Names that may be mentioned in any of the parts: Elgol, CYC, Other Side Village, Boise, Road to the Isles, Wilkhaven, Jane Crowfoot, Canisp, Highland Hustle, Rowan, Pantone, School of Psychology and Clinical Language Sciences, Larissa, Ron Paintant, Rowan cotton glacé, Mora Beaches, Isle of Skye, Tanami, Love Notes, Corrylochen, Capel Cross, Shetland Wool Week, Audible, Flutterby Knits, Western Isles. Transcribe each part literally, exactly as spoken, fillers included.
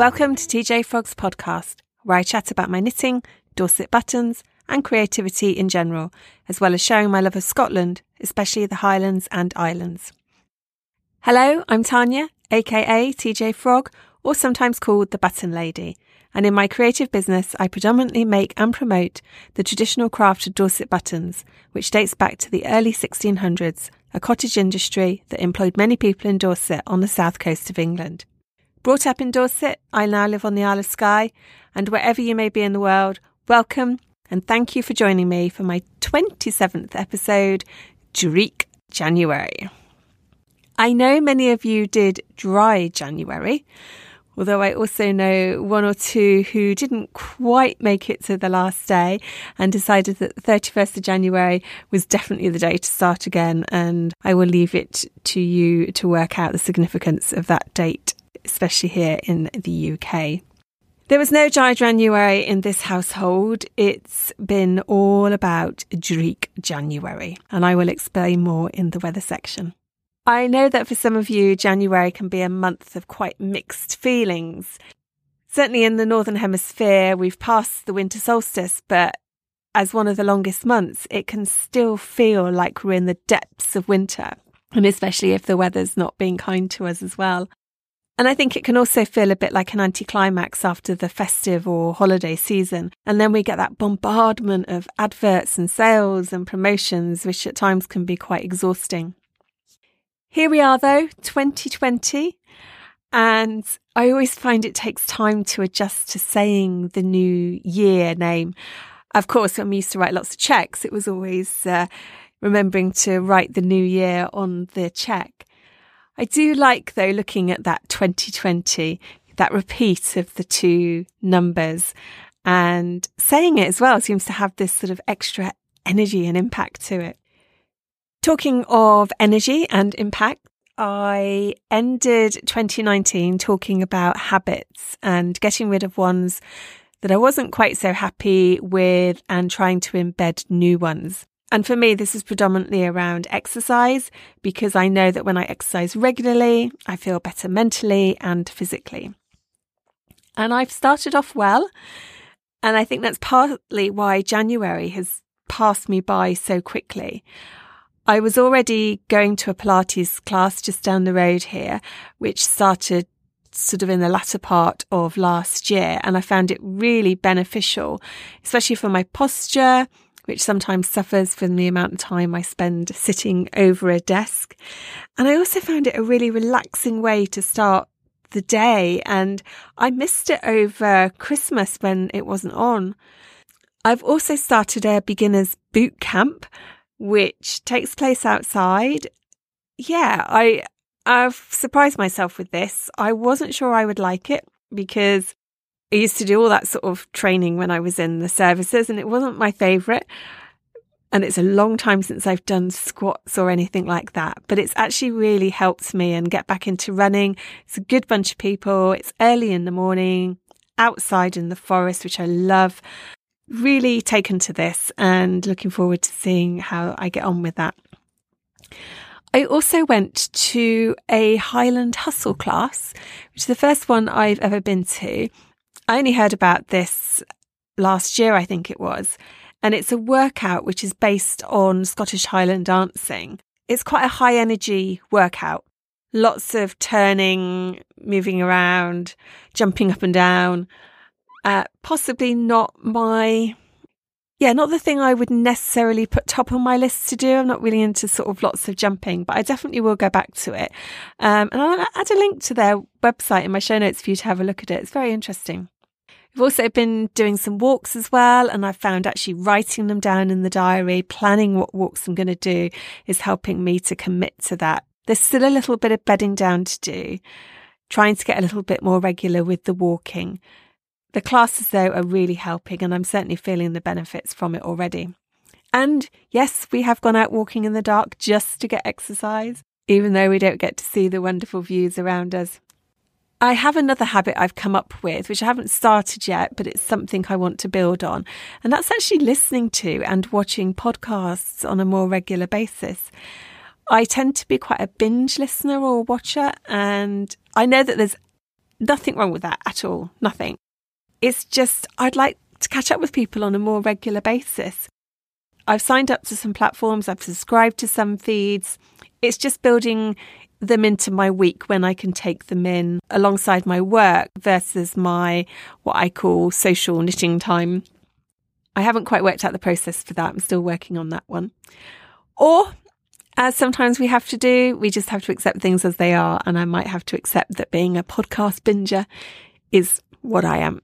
Welcome to T J Frog's podcast, where I chat about my knitting, Dorset buttons and creativity in general, as well as sharing my love of Scotland, especially the Highlands and Islands. Hello, I'm Tanya, aka T J Frog, or sometimes called the Button Lady, and in my creative business I predominantly make and promote the traditional craft of Dorset buttons, which dates back to the early sixteen hundreds, a cottage industry that employed many people in Dorset on the south coast of England. Brought up in Dorset, I now live on the Isle of Skye, and wherever you may be in the world, welcome and thank you for joining me for my twenty-seventh episode, Dreich January. I know many of you did dry January, although I also know one or two who didn't quite make it to the last day and decided that the thirty-first of January was definitely the day to start again, and I will leave it to you to work out the significance of that date, especially here in the U K. There was no dry January in this household. It's been all about Dreich January, and I will explain more in the weather section. I know that for some of you, January can be a month of quite mixed feelings. Certainly in the Northern Hemisphere, we've passed the winter solstice, but as one of the longest months, it can still feel like we're in the depths of winter, and especially if the weather's not being kind to us as well. And I think it can also feel a bit like an anticlimax after the festive or holiday season. And then we get that bombardment of adverts and sales and promotions, which at times can be quite exhausting. Here we are though, twenty twenty, and I always find it takes time to adjust to saying the new year name. Of course, when we used to write lots of cheques, it was always uh, remembering to write the new year on the cheque. I do like though looking at that twenty twenty, that repeat of the two numbers, and saying it as well seems to have this sort of extra energy and impact to it. Talking of energy and impact, I ended twenty nineteen talking about habits and getting rid of ones that I wasn't quite so happy with and trying to embed new ones. And for me, this is predominantly around exercise, because I know that when I exercise regularly, I feel better mentally and physically. And I've started off well, and I think that's partly why January has passed me by so quickly. I was already going to a Pilates class just down the road here, which started sort of in the latter part of last year. And I found it really beneficial, especially for my posture, which sometimes suffers from the amount of time I spend sitting over a desk. And I also found it a really relaxing way to start the day. And I missed it over Christmas when it wasn't on. I've also started a beginner's boot camp, which takes place outside. Yeah, I, I've surprised myself with this. I wasn't sure I would like it because I used to do all that sort of training when I was in the services, and it wasn't my favourite. And it's a long time since I've done squats or anything like that, but it's actually really helped me and get back into running. It's a good bunch of people. It's early in the morning, outside in the forest, which I love. Really taken to this and looking forward to seeing how I get on with that. I also went to a Highland Hustle class, which is the first one I've ever been to. I only heard about this last year, I think it was, and it's a workout which is based on Scottish Highland dancing. It's quite a high energy workout. Lots of turning, moving around, jumping up and down. Uh, possibly not my, yeah, not the thing I would necessarily put top on my list to do. I'm not really into sort of lots of jumping, but I definitely will go back to it. Um, and I'll add a link to their website in my show notes for you to have a look at it. It's very interesting. We've also been doing some walks as well, and I found actually writing them down in the diary, planning what walks I'm going to do, is helping me to commit to that. There's still a little bit of bedding down to do, trying to get a little bit more regular with the walking. The classes, though, are really helping, and I'm certainly feeling the benefits from it already. And yes, we have gone out walking in the dark just to get exercise, even though we don't get to see the wonderful views around us. I have another habit I've come up with, which I haven't started yet, but it's something I want to build on. And that's actually listening to and watching podcasts on a more regular basis. I tend to be quite a binge listener or watcher, and I know that there's Nothing wrong with that at all. Nothing. It's just I'd like to catch up with people on a more regular basis. I've signed up to some platforms. I've subscribed to some feeds. It's just building them into my week when I can take them in alongside my work versus my what I call social knitting time. I haven't quite worked out the process for that. I'm still working on that one. Or, as sometimes we have to do, we just have to accept things as they are. And I might have to accept that being a podcast binger is what I am.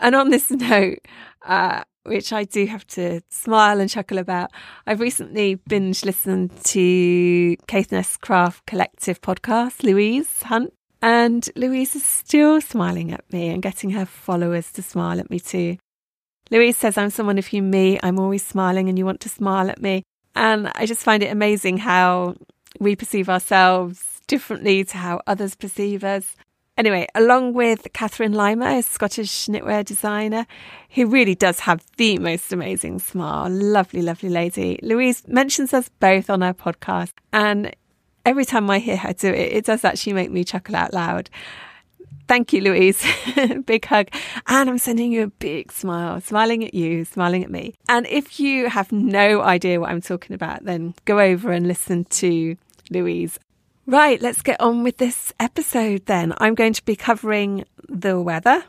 And on this note, uh, which I do have to smile and chuckle about, I've recently binge listened to Caithness Craft Collective podcast, Louise Hunt. And Louise is still smiling at me and getting her followers to smile at me too. Louise says, I'm someone if you me, I'm always smiling and you want to smile at me. And I just find it amazing how we perceive ourselves differently to how others perceive us. Anyway, along with Catherine Lymer, a Scottish knitwear designer, who really does have the most amazing smile. Lovely, lovely lady. Louise mentions us both on our podcast. And every time I hear her do it, it does actually make me chuckle out loud. Thank you, Louise. Big hug. And I'm sending you a big smile, smiling at you, smiling at me. And if you have no idea what I'm talking about, then go over and listen to Louise. Right, let's get on with this episode then. I'm going to be covering the weather.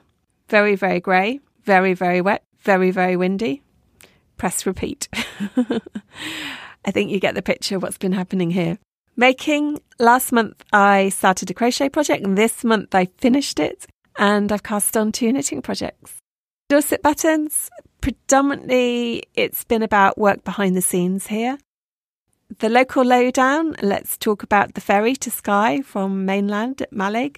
Very, very grey, very, very wet, very, very windy. Press repeat. I think you get the picture of what's been happening here. Making. Last month I started a crochet project and this month I finished it, and I've cast on two knitting projects. Dorset Buttons, predominantly it's been about work behind the scenes here. The local lowdown, let's talk about the ferry to Skye from mainland at Mallaig.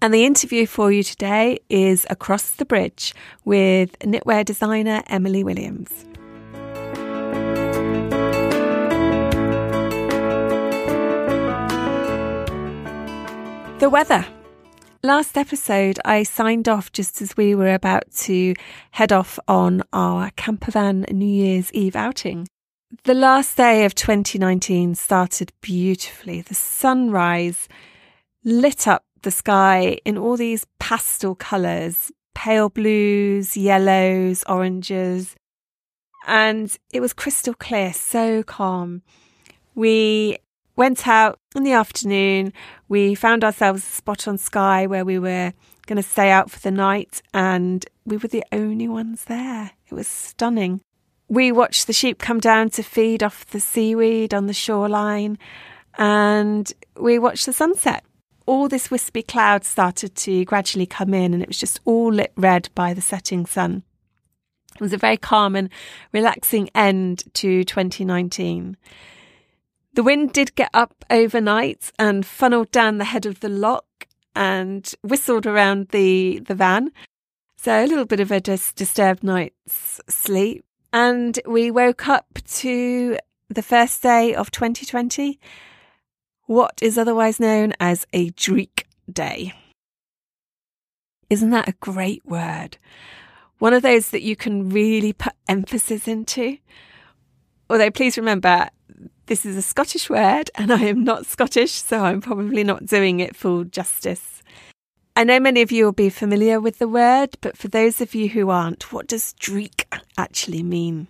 And the interview for you today is Across the Bridge with knitwear designer Emily Williams. The weather. Last episode, I signed off just as we were about to head off on our campervan New Year's Eve outing. The last day of twenty nineteen started beautifully. The sunrise lit up the sky in all these pastel colours, pale blues, yellows, oranges, and it was crystal clear, so calm. We went out in the afternoon. We found ourselves a spot on Skye where we were going to stay out for the night, and we were the only ones there. It was stunning. We watched the sheep come down to feed off the seaweed on the shoreline, and we watched the sunset. All this wispy cloud started to gradually come in, and it was just all lit red by the setting sun. It was a very calm and relaxing end to twenty nineteen. The wind did get up overnight and funneled down the head of the loch and whistled around the, the van. So a little bit of a dis- disturbed night's sleep. And we woke up to the first day of twenty twenty, what is otherwise known as a Dreich Day. Isn't that a great word? One of those that you can really put emphasis into. Although please remember, this is a Scottish word and I am not Scottish, so I'm probably not doing it full justice. I know many of you will be familiar with the word, but for those of you who aren't, what does Dreich actually mean?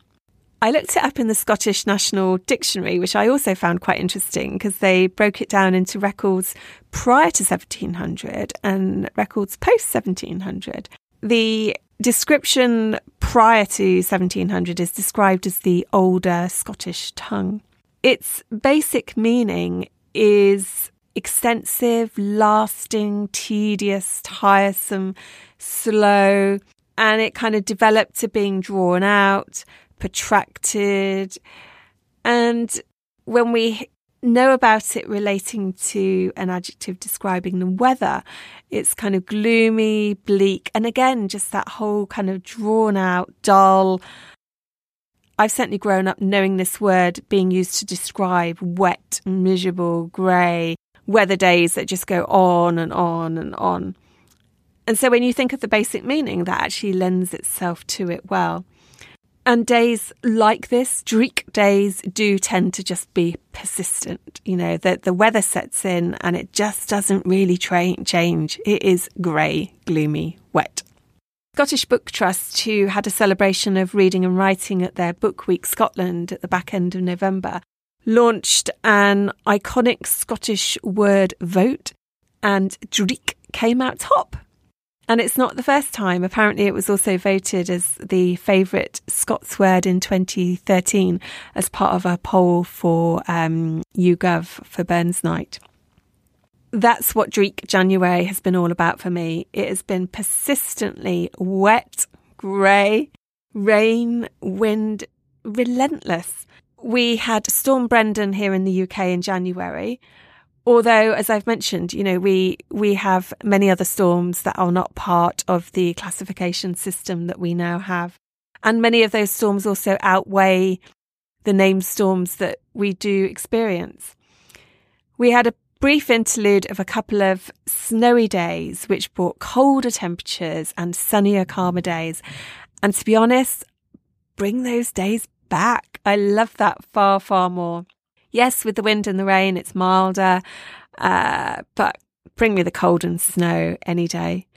I looked it up in the Scottish National Dictionary, which I also found quite interesting because they broke it down into records prior to seventeen hundred and records post seventeen hundred. The description prior to seventeen hundred is described as the older Scottish tongue. Its basic meaning is extensive, lasting, tedious, tiresome, slow, and it kind of developed to being drawn out, protracted. And when we know about it relating to an adjective describing the weather, it's kind of gloomy, bleak, and again, just that whole kind of drawn out, dull. I've certainly grown up knowing this word being used to describe wet, miserable, grey weather days that just go on and on and on. And so when you think of the basic meaning, that actually lends itself to it well. And days like this, Dreich days, do tend to just be persistent. You know, the, the weather sets in and it just doesn't really tra- change. It is grey, gloomy, wet. Scottish Book Trust, who had a celebration of reading and writing at their Book Week Scotland at the back end of November, launched an iconic Scottish word vote, and Dreich came out top. And it's not the first time. Apparently it was also voted as the favourite Scots word in twenty thirteen as part of a poll for um, YouGov for Burns Night. That's what Dreich January has been all about for me. It has been persistently wet, grey, rain, wind, relentless. We had Storm Brendan here in the U K in January. Although, as I've mentioned, you know, we we have many other storms that are not part of the classification system that we now have. And many of those storms also outweigh the named storms that we do experience. We had a brief interlude of a couple of snowy days, which brought colder temperatures and sunnier, calmer days. And to be honest, bring those days back. I love that far, far more. Yes, with the wind and the rain, it's milder, uh, but bring me the cold and snow any day.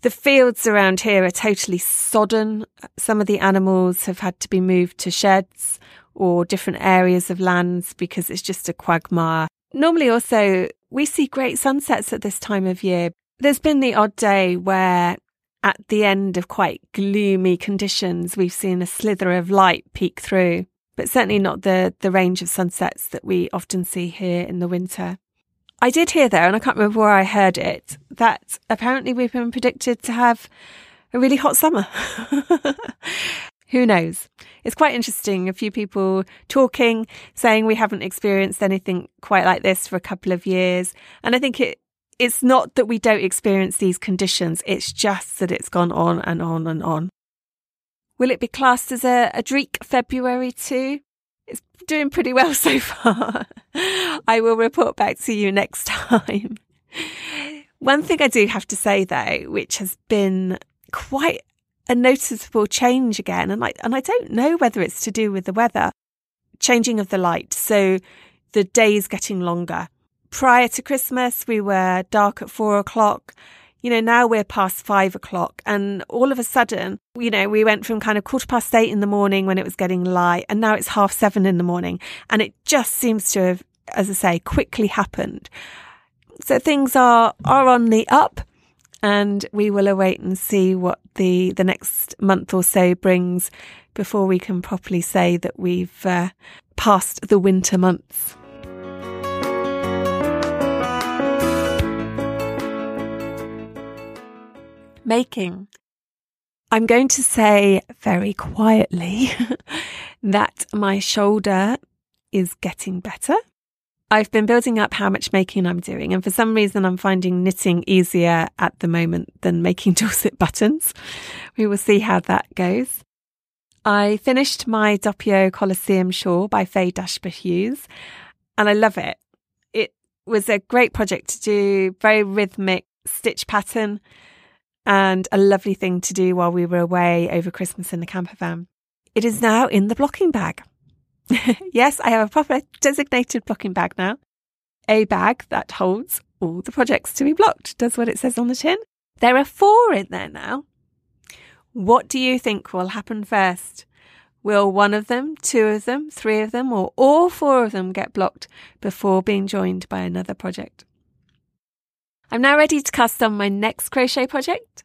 The fields around here are totally sodden. Some of the animals have had to be moved to sheds or different areas of lands because it's just a quagmire. Normally also, we see great sunsets at this time of year. There's been the odd day where at the end of quite gloomy conditions, we've seen a slither of light peek through. But certainly not the, the range of sunsets that we often see here in the winter. I did hear there, and I can't remember where I heard it, that apparently we've been predicted to have a really hot summer. Who knows? It's quite interesting. A few people talking, saying we haven't experienced anything quite like this for a couple of years. And I think it it's not that we don't experience these conditions. It's just that it's gone on and on and on. Will it be classed as a, a Dreich February too? It's doing pretty well so far. I will report back to you next time. One thing I do have to say though, which has been quite a noticeable change again, and I, and I don't know whether it's to do with the weather, changing of the light. So the days getting longer. Prior to Christmas, we were dark at four o'clock. You know, now we're past five o'clock and all of a sudden, you know, we went from kind of quarter past eight in the morning when it was getting light and now it's half seven in the morning. And it just seems to have, as I say, quickly happened. So things are, are on the up and we will await and see what the, the next month or so brings before we can properly say that we've uh, passed the winter months. Making. I'm going to say very quietly that my shoulder is getting better. I've been building up how much making I'm doing, and for some reason I'm finding knitting easier at the moment than making Dorset buttons. We will see how that goes. I finished my Doppio Colosseum Shawl by Fay Dashper-Hughes, and I love it. It was a great project to do, very rhythmic stitch pattern. And a lovely thing to do while we were away over Christmas in the camper van. It is now in the blocking bag. Yes, I have a proper designated blocking bag now. A bag that holds all the projects to be blocked, does what it says on the tin. There are four in there now. What do you think will happen first? Will one of them, two of them, three of them, or all four of them get blocked before being joined by another project? I'm now ready to cast on my next crochet project.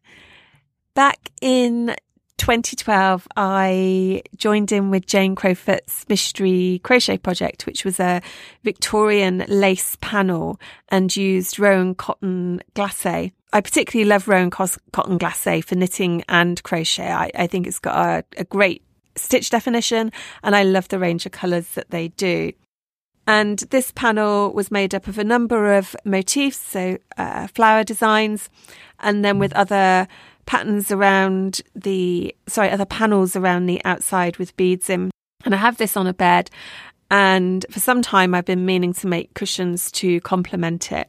Back in twenty twelve, I joined in with Jane Crowfoot's Mystery Crochet Project, which was a Victorian lace panel and used Rowan cotton glacé. I particularly love Rowan cotton glacé for knitting and crochet. I, I think it's got a, a great stitch definition and I love the range of colours that they do. And this panel was made up of a number of motifs, so uh, flower designs, and then with other patterns around the, sorry, other panels around the outside with beads in. And I have this on a bed, and for some time I've been meaning to make cushions to complement it.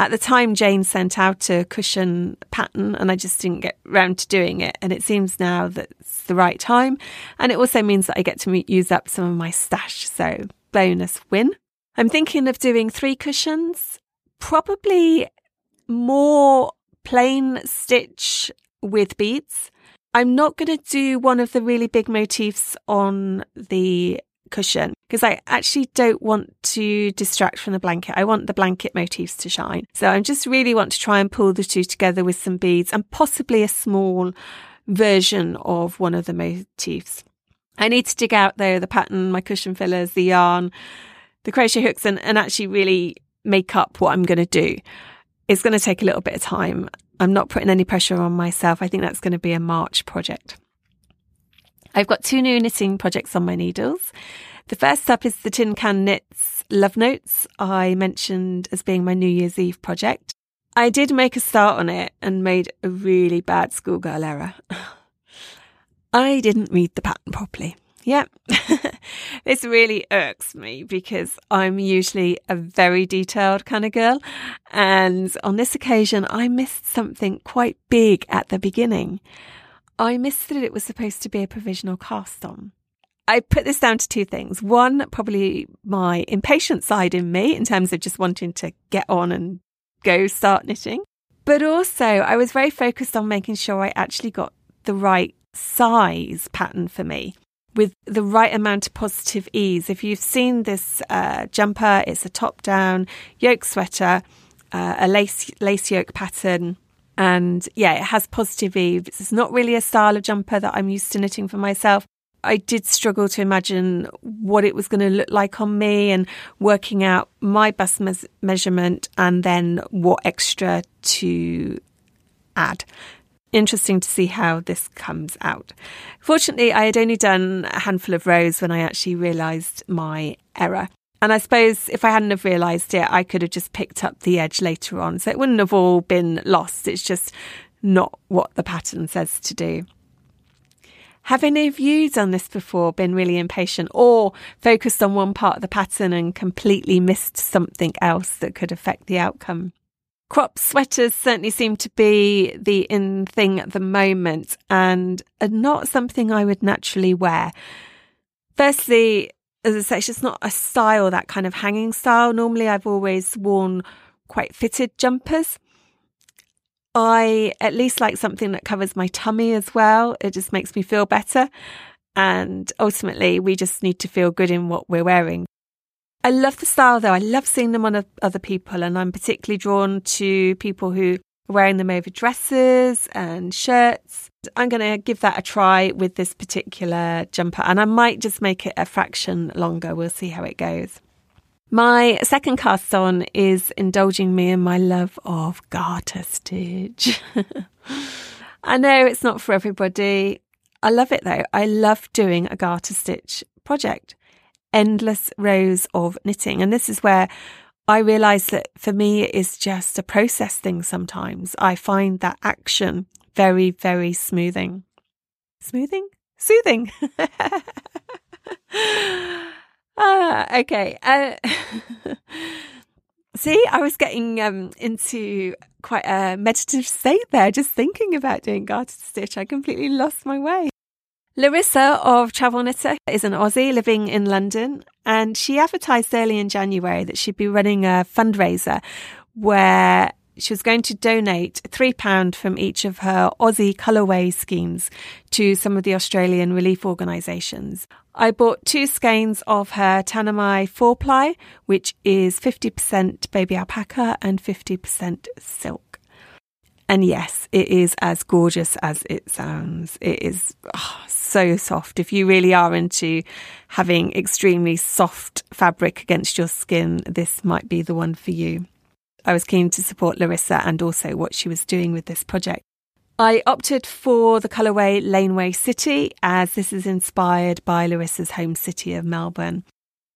At the time, Jane sent out a cushion pattern and I just didn't get round to doing it. And it seems now that it's the right time. And it also means that I get to use up some of my stash. So bonus win. I'm thinking of doing three cushions, probably more plain stitch with beads. I'm not going to do one of the really big motifs on the cushion because I actually don't want to distract from the blanket. I want the blanket motifs to shine. So I just really want to try and pull the two together with some beads and possibly a small version of one of the motifs. I need to dig out though the pattern, my cushion fillers, the yarn, the crochet hooks and, and actually really make up what I'm going to do. It's going to take a little bit of time. I'm not putting any pressure on myself. I think that's going to be a March project. I've got two new knitting projects on my needles. The first up is the Tin Can Knits Love Notes I mentioned as being my New Year's Eve project. I did make a start on it and made a really bad schoolgirl error. I didn't read the pattern properly. Yeah, this really irks me because I'm usually a very detailed kind of girl. And on this occasion, I missed something quite big at the beginning. I missed that it was supposed to be a provisional cast on. I put this down to two things. One, probably my impatient side in me in terms of just wanting to get on and go start knitting. But also, I was very focused on making sure I actually got the right size pattern for me, with the right amount of positive ease. If you've seen this uh, jumper, it's a top-down yoke sweater, uh, a lace lace yoke pattern. And yeah, it has positive ease. It's not really a style of jumper that I'm used to knitting for myself. I did struggle to imagine what it was going to look like on me and working out my bust mes- measurement and then what extra to add. Interesting to see how this comes out. Fortunately, I had only done a handful of rows when I actually realised my error. And I suppose if I hadn't have realised it, I could have just picked up the edge later on. So it wouldn't have all been lost. It's just not what the pattern says to do. Have any of you done this before, been really impatient or focused on one part of the pattern and completely missed something else that could affect the outcome? Crop sweaters certainly seem to be the in thing at the moment and are not something I would naturally wear. Firstly, as I say, it's just not a style, that kind of hanging style. Normally, I've always worn quite fitted jumpers. I at least like something that covers my tummy as well. It just makes me feel better. And ultimately, we just need to feel good in what we're wearing. I love the style though. I love seeing them on other people and I'm particularly drawn to people who are wearing them over dresses and shirts. I'm going to give that a try with this particular jumper and I might just make it a fraction longer. We'll see how it goes. My second cast on is indulging me in my love of garter stitch. I know it's not for everybody. I love it though. I love doing a garter stitch project. Endless rows of knitting. And this is where I realise that for me, it is just a process thing sometimes. I find that action very, very smoothing. Smoothing? Soothing. ah, okay. Uh, see, I was getting um, into quite a meditative state there, just thinking about doing garter stitch. I completely lost my way. Larissa of Travel Knitter is an Aussie living in London and she advertised early in January that she'd be running a fundraiser where she was going to donate three pounds from each of her Aussie colourway schemes to some of the Australian relief organisations. I bought two skeins of her Tanami four ply, which is fifty percent baby alpaca and fifty percent silk. And yes, it is as gorgeous as it sounds. It is oh, so soft. If you really are into having extremely soft fabric against your skin, this might be the one for you. I was keen to support Larissa and also what she was doing with this project. I opted for the colourway Laneway City as this is inspired by Larissa's home city of Melbourne.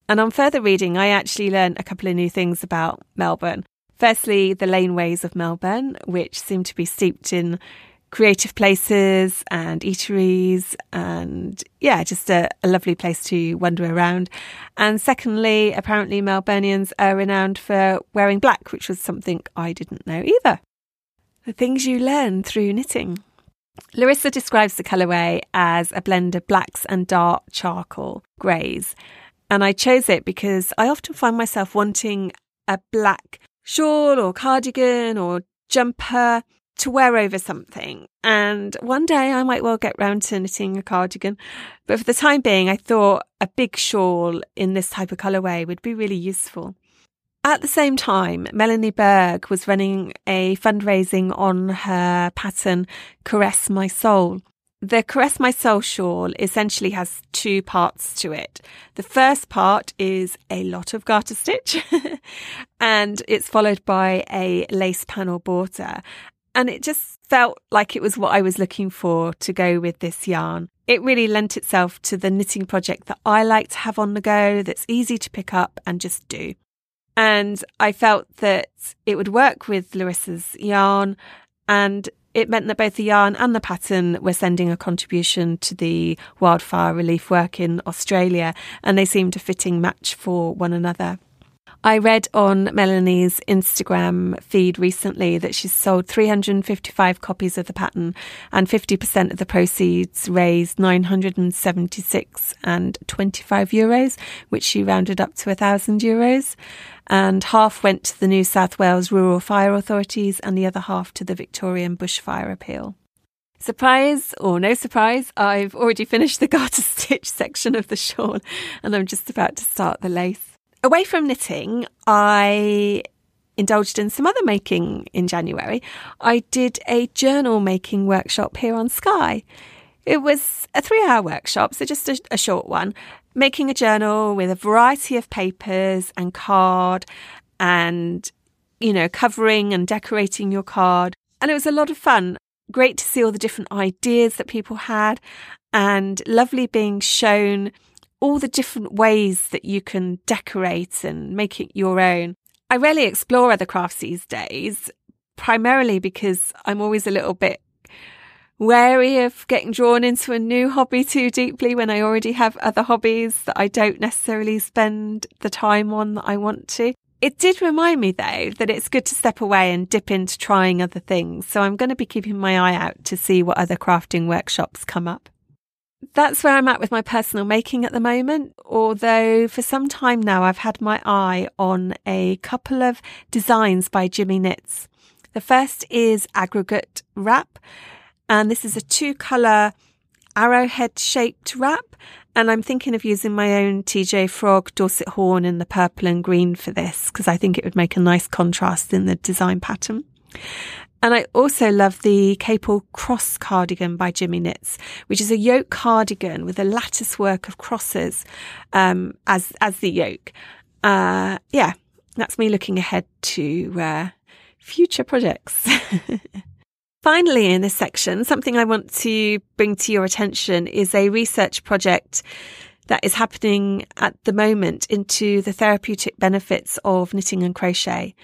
And on further reading, I actually learned a couple of new things about Melbourne. Firstly, the laneways of Melbourne, which seem to be steeped in creative places and eateries, and yeah, just a, a lovely place to wander around. And secondly, apparently Melburnians are renowned for wearing black, which was something I didn't know either. The things you learn through knitting. Larissa describes the colourway as a blend of blacks and dark charcoal greys, and I chose it because I often find myself wanting a black shawl or cardigan or jumper to wear over something, and one day I might well get round to knitting a cardigan, but for the time being I thought a big shawl in this type of colourway would be really useful. At the same time, Melanie Berg was running a fundraising on her pattern Caress My Soul. The Caress My Soul shawl essentially has two parts to it. The first part is a lot of garter stitch and it's followed by a lace panel border. And it just felt like it was what I was looking for to go with this yarn. It really lent itself to the knitting project that I like to have on the go, that's easy to pick up and just do. And I felt that it would work with Larissa's yarn, and it meant that both the yarn and the pattern were sending a contribution to the wildfire relief work in Australia, and they seemed a fitting match for one another. I read on Melanie's Instagram feed recently that she's sold three hundred fifty-five copies of the pattern, and fifty percent of the proceeds raised nine hundred seventy-six and twenty-five euros, which she rounded up to one thousand euros. And half went to the New South Wales Rural Fire Authorities and the other half to the Victorian Bushfire Appeal. Surprise or no surprise, I've already finished the garter stitch section of the shawl and I'm just about to start the lace. Away from knitting, I indulged in some other making in January. I did a journal making workshop here on Skye. It was a three-hour workshop, so just a, a short one, making a journal with a variety of papers and card and, you know, covering and decorating your card. And it was a lot of fun. Great to see all the different ideas that people had, and lovely being shown all the different ways that you can decorate and make it your own. I rarely explore other crafts these days, primarily because I'm always a little bit wary of getting drawn into a new hobby too deeply when I already have other hobbies that I don't necessarily spend the time on that I want to. It did remind me, though, that it's good to step away and dip into trying other things, so I'm going to be keeping my eye out to see what other crafting workshops come up. That's where I'm at with my personal making at the moment, although for some time now I've had my eye on a couple of designs by Jimmy Knits. The first is Aggregate Wrap, and this is a two-colour arrowhead-shaped wrap, and I'm thinking of using my own T J Frog Dorset horn in the purple and green for this, because I think it would make a nice contrast in the design pattern. And I also love the Capel Cross cardigan by Jimmy Knits, which is a yoke cardigan with a lattice work of crosses um, as as the yoke. Uh, yeah, that's me looking ahead to uh, future projects. Finally, in this section, something I want to bring to your attention is a research project that is happening at the moment into the therapeutic benefits of knitting and crochet.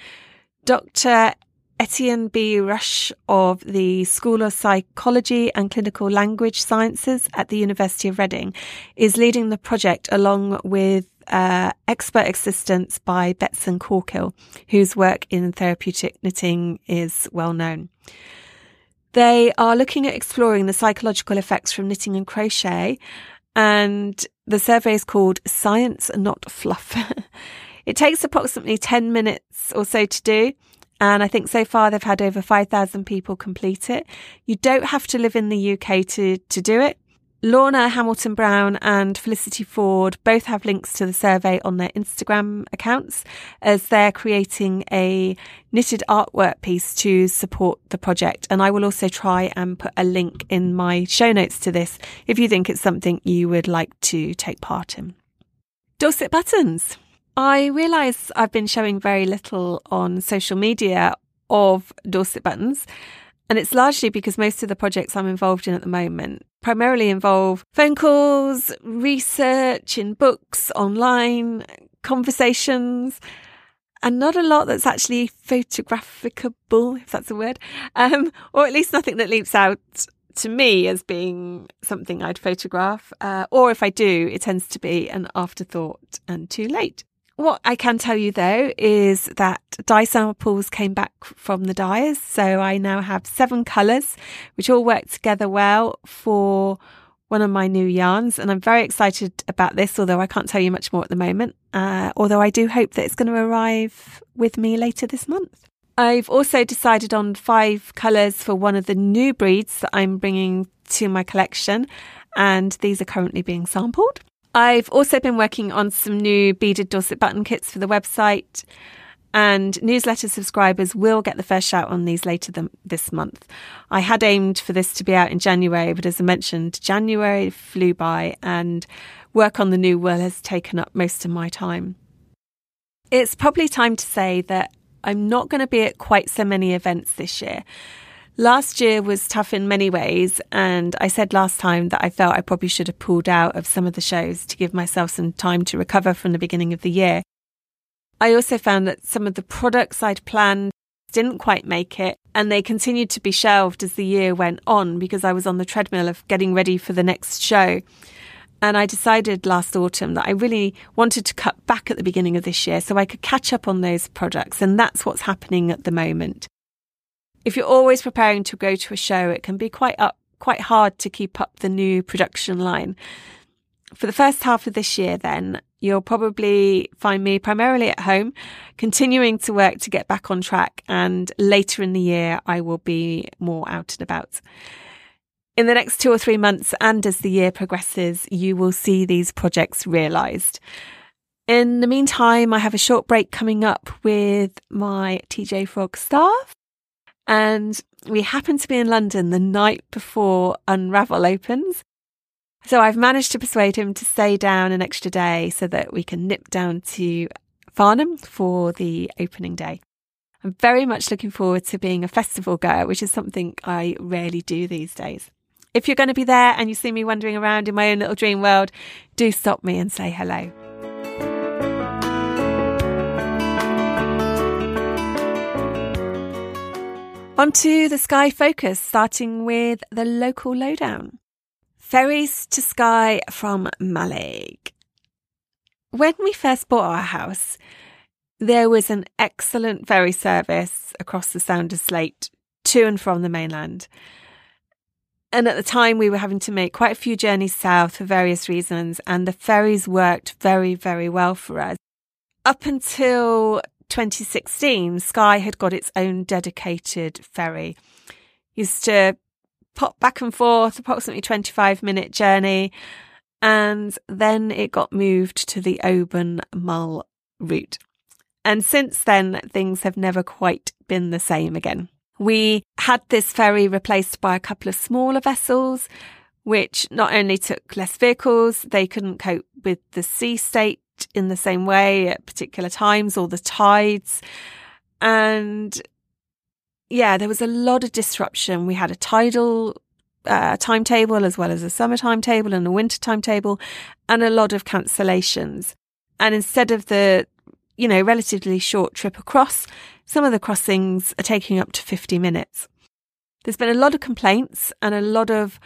Doctor Etienne B. Rush of the School of Psychology and Clinical Language Sciences at the University of Reading is leading the project along with uh, expert assistance by Betson Corkill, whose work in therapeutic knitting is well known. They are looking at exploring the psychological effects from knitting and crochet, and the survey is called Science Not Fluff. It takes approximately ten minutes or so to do. And I think so far they've had over five thousand people complete it. You don't have to live in the U K to, to do it. Lorna Hamilton-Brown and Felicity Ford both have links to the survey on their Instagram accounts, as they're creating a knitted artwork piece to support the project. And I will also try and put a link in my show notes to this if you think it's something you would like to take part in. Dorset buttons. I realise I've been showing very little on social media of Dorset buttons, and it's largely because most of the projects I'm involved in at the moment primarily involve phone calls, research in books, online, conversations, and not a lot that's actually photographicable, if that's a word, um, or at least nothing that leaps out to me as being something I'd photograph. Uh, or if I do, it tends to be an afterthought and too late. What I can tell you, though, is that dye samples came back from the dyers. So I now have seven colours, which all work together well for one of my new yarns. And I'm very excited about this, although I can't tell you much more at the moment. Uh, although I do hope that it's going to arrive with me later this month. I've also decided on five colours for one of the new breeds that I'm bringing to my collection. And these are currently being sampled. I've also been working on some new beaded Dorset button kits for the website, and newsletter subscribers will get the first shout on these later th- this month. I had aimed for this to be out in January, but as I mentioned, January flew by and work on the new wool has taken up most of my time. It's probably time to say that I'm not going to be at quite so many events this year. Last year was tough in many ways, and I said last time that I felt I probably should have pulled out of some of the shows to give myself some time to recover from the beginning of the year. I also found that some of the products I'd planned didn't quite make it, and they continued to be shelved as the year went on because I was on the treadmill of getting ready for the next show. And I decided last autumn that I really wanted to cut back at the beginning of this year so I could catch up on those products, and that's what's happening at the moment. If you're always preparing to go to a show, it can be quite up, quite hard to keep up the new production line. For the first half of this year, then, you'll probably find me primarily at home, continuing to work to get back on track, and later in the year, I will be more out and about. In the next two or three months, and as the year progresses, you will see these projects realised. In the meantime, I have a short break coming up with my T J Frog staff. And we happen to be in London the night before Unravel opens. So I've managed to persuade him to stay down an extra day so that we can nip down to Farnham for the opening day. I'm very much looking forward to being a festival goer, which is something I rarely do these days. If you're going to be there and you see me wandering around in my own little dream world, do stop me and say hello. On to the Skye focus, starting with the local lowdown. Ferries to Skye from Mallaig. When we first bought our house, there was an excellent ferry service across the Sound of Slate to and from the mainland. And at the time, we were having to make quite a few journeys south for various reasons, and the ferries worked very, very well for us. Up until twenty sixteen, Skye had got its own dedicated ferry. Used to pop back and forth, approximately twenty-five minute journey, and then it got moved to the Oban Mull route. And since then, things have never quite been the same again. We had this ferry replaced by a couple of smaller vessels, which not only took less vehicles, they couldn't cope with the sea state in the same way at particular times or the tides. And yeah, there was a lot of disruption. We had a tidal uh, timetable as well as a summer timetable and a winter timetable, and a lot of cancellations. And instead of the, you know, relatively short trip across, some of the crossings are taking up to fifty minutes. There's been a lot of complaints and a lot of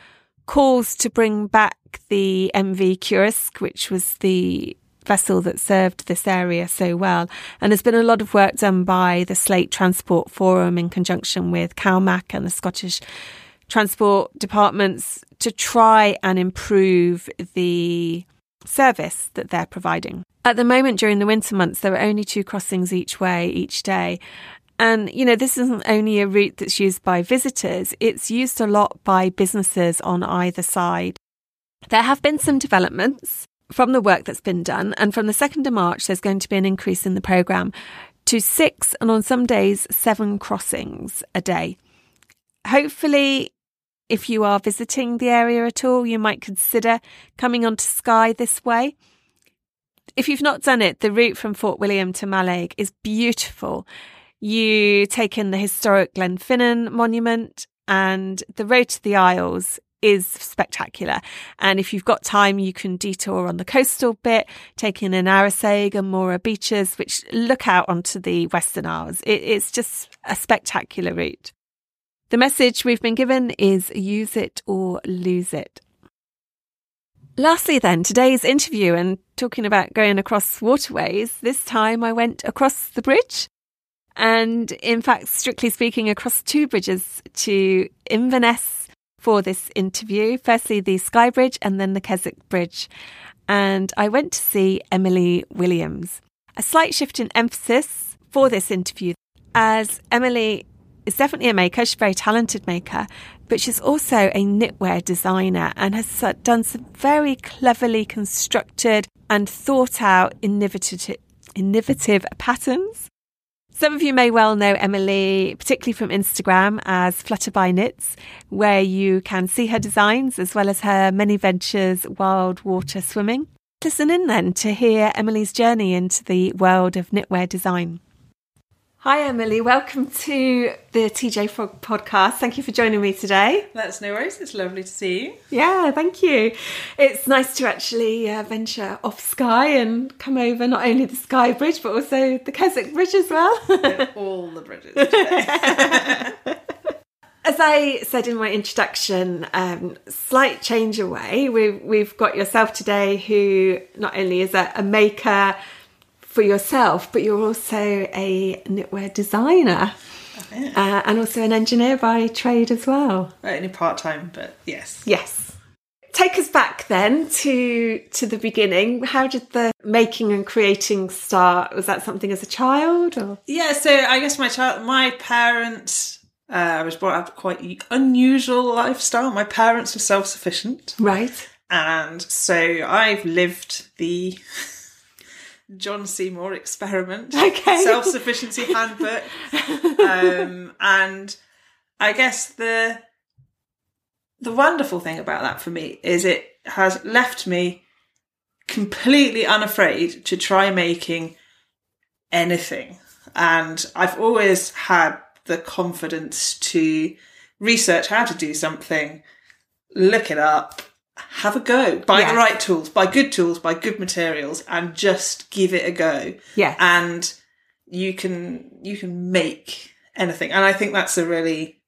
calls to bring back the M V Kursk, which was the vessel that served this area so well. And there's been a lot of work done by the Slate Transport Forum in conjunction with CalMac and the Scottish Transport Departments to try and improve the service that they're providing. At the moment, during the winter months, there are only two crossings each way each day. And, you know, this isn't only a route that's used by visitors, it's used a lot by businesses on either side. There have been some developments from the work that's been done, and from the second of March, there's going to be an increase in the programme to six, and on some days, seven crossings a day. Hopefully, if you are visiting the area at all, you might consider coming onto Skye this way. If you've not done it, the route from Fort William to Mallaig is beautiful. You take in the historic Glenfinnan monument, and the road to the Isles is spectacular. And if you've got time, you can detour on the coastal bit, taking an Arisaig and Mora beaches, which look out onto the Western Isles. It, it's just a spectacular route. The message we've been given is use it or lose it. Lastly then, today's interview and talking about going across waterways, this time I went across the bridge and in fact, strictly speaking, across two bridges to Inverness for this interview. Firstly, the Skye Bridge and then the Keswick Bridge. And I went to see Emily Williams. A slight shift in emphasis for this interview as Emily is definitely a maker. She's a very talented maker, but she's also a knitwear designer and has done some very cleverly constructed and thought out innovative, innovative patterns. Some of you may well know Emily, particularly from Instagram as Flutterby Knits, where you can see her designs as well as her many ventures wild water swimming. Listen in then to hear Emily's journey into the world of knitwear design. Hi Emily, welcome to the T J Frog podcast. Thank you for joining me today. That's no worries, it's lovely to see you. Yeah, thank you. It's nice to actually uh, venture off Skye and come over not only the Skye Bridge but also the Keswick Bridge as well. Yeah, all the bridges. As I said in my introduction, um, slight change away. We've, we've got yourself today who not only is a, a maker for yourself, but you're also a knitwear designer. Oh, yeah. uh, and also an engineer by trade as well. Right, only part-time, but yes. Yes. Take us back then to to the beginning. How did the making and creating start? Was that something as a child? Or? Yeah, so I guess my child, my parents, uh, I was brought up quite unusual lifestyle. My parents were self-sufficient. Right. And so I've lived the John Seymour experiment, okay. Self-sufficiency handbook. Um, and I guess the the wonderful thing about that for me is it has left me completely unafraid to try making anything. And I've always had the confidence to research how to do something, look it up, have a go, buy yes. the right tools, buy good tools, buy good materials, and just give it a go. Yeah. And you can you can make anything. And I think that's a really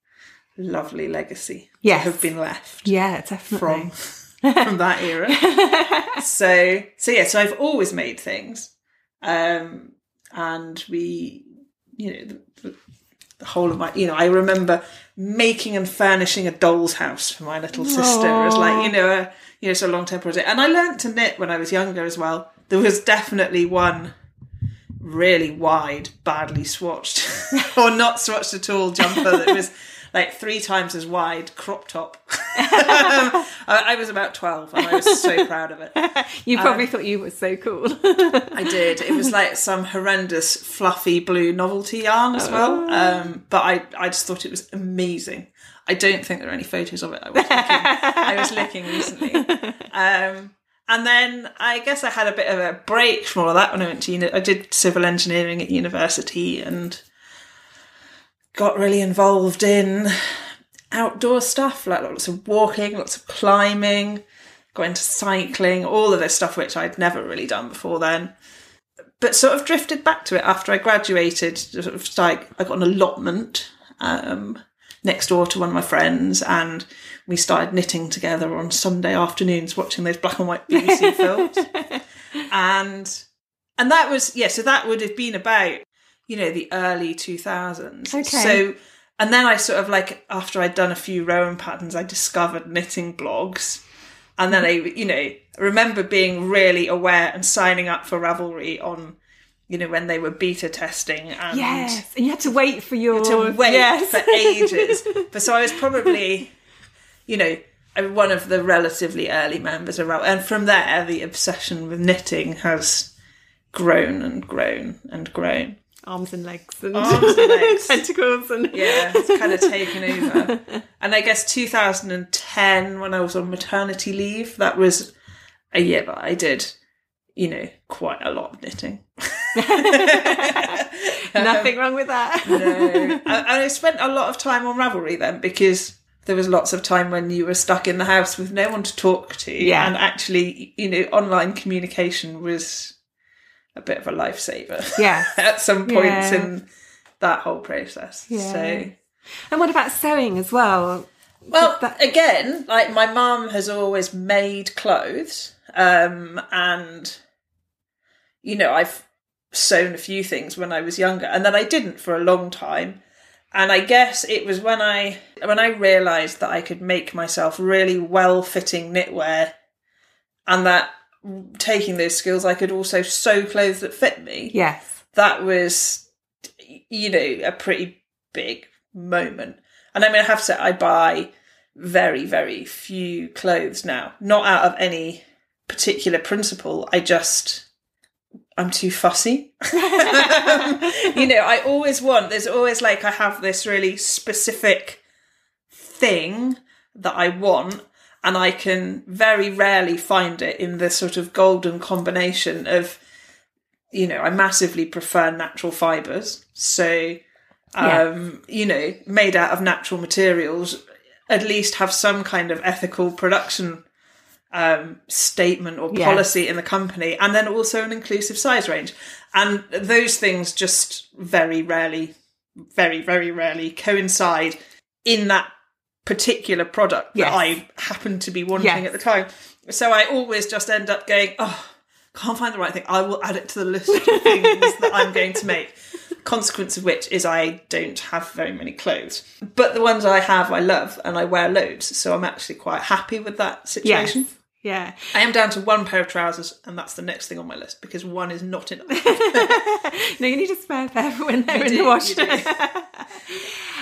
lovely legacy yes. to have been left. Yeah, definitely. From from that era. so so yeah, so I've always made things. Um and we you know the, the, the whole of my, you know, I remember making and furnishing a doll's house for my little sister. Aww. It was like, you know, a, you know, it's a long-term project. And I learned to knit when I was younger as well. There was definitely one really wide, badly swatched or not swatched at all jumper that was like three times as wide crop top. I, I was about twelve and I was so proud of it. You probably um, thought you were so cool. I did. It was like some horrendous fluffy blue novelty yarn as well. Um, but I, I just thought it was amazing. I don't think there are any photos of it. I was looking, I was looking recently. Um, and then I guess I had a bit of a break from all that when I went to uni. I did civil engineering at university and got really involved in outdoor stuff, like lots of walking, lots of climbing, going to cycling, all of this stuff which I'd never really done before then. But sort of drifted back to it after I graduated. Sort of like I got an allotment um, next door to one of my friends and we started knitting together on Sunday afternoons watching those black and white B B C films. And and that was, yeah, so that would have been about, you know, the early two thousands. Okay. So, and then I sort of like, after I'd done a few Rowan patterns, I discovered knitting blogs. And then I, you know, remember being really aware and signing up for Ravelry on, you know, when they were beta testing. And yes, and you had to wait for your... You had to wait yes. for ages. But so I was probably, you know, one of the relatively early members of Ravelry. And from there, the obsession with knitting has grown and grown and grown. Arms and legs and, Arms and legs. Tentacles and yeah, it's kind of taken over. And I guess two thousand ten, when I was on maternity leave, that was a year that I did, you know, quite a lot of knitting. Nothing um, wrong with that. No, and I spent a lot of time on Ravelry then because there was lots of time when you were stuck in the house with no one to talk to. Yeah. And actually, you know, online communication was a bit of a lifesaver. Yeah. At some points yeah. in that whole process. Yeah. So. And what about sewing as well? Well, that... again, like my mum has always made clothes. Um, and, you know, I've sewn a few things when I was younger, and then I didn't for a long time. And I guess it was when I when I realised that I could make myself really well-fitting knitwear, and that taking those skills, I could also sew clothes that fit me. Yes. That was, you know, a pretty big moment. And I mean, I have to say, I buy very, very few clothes now. Not out of any particular principle. I just... I'm too fussy. You know, I always want, there's always like, I have this really specific thing that I want, and I can very rarely find it in the sort of golden combination of, you know, I massively prefer natural fibres. So, um, yeah. you know, made out of natural materials, at least have some kind of ethical production Um, statement or policy yes. in the company, and then also an inclusive size range. And those things just very rarely, very, very rarely coincide in that particular product yes. that I happen to be wanting yes. at the time. So I always just end up going, oh, can't find the right thing. I will add it to the list of things that I'm going to make. Consequence of which is I don't have very many clothes, but the ones I have I love and I wear loads, so I'm actually quite happy with that situation. Yes. Yeah, I am down to one pair of trousers, and that's the next thing on my list because one is not enough. No, you need a spare pair for when they're you in do, the wash.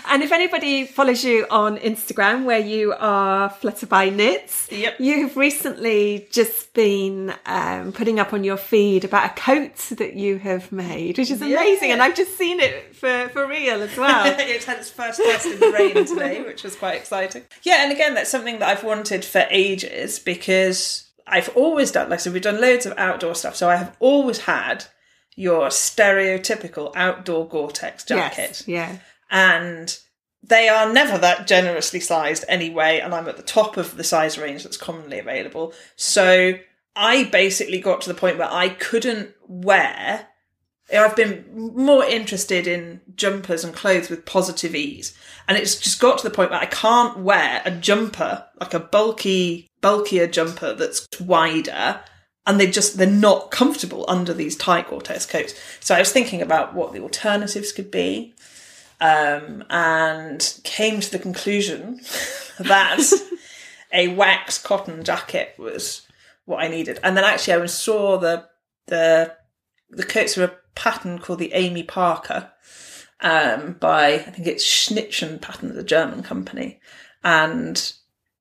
And if anybody follows you on Instagram, where you are Flutterby Knits, yep. you've recently just been um, putting up on your feed about a coat that you have made, which is amazing, yeah. and I've just seen it for, for real as well. It's had its first test in the rain today, which was quite exciting. Yeah, and again, that's something that I've wanted for ages because I've always done, like I so said, we've done loads of outdoor stuff, so I have always had your stereotypical outdoor Gore-Tex jackets. Yes, yeah. And they are never that generously sized anyway, and I'm at the top of the size range that's commonly available. So I basically got to the point where I couldn't wear... I've been more interested in jumpers and clothes with positive ease. And it's just got to the point where I can't wear a jumper, like a bulky, bulkier jumper that's wider. And they just, they're not comfortable under these tight Gore-Tex coats. So I was thinking about what the alternatives could be. Um, and came to the conclusion that a wax cotton jacket was what I needed. And then actually I saw the, the, the coats were a pattern called the Amy Parker um, by, I think it's Schnitzchen Patterns, a German company. And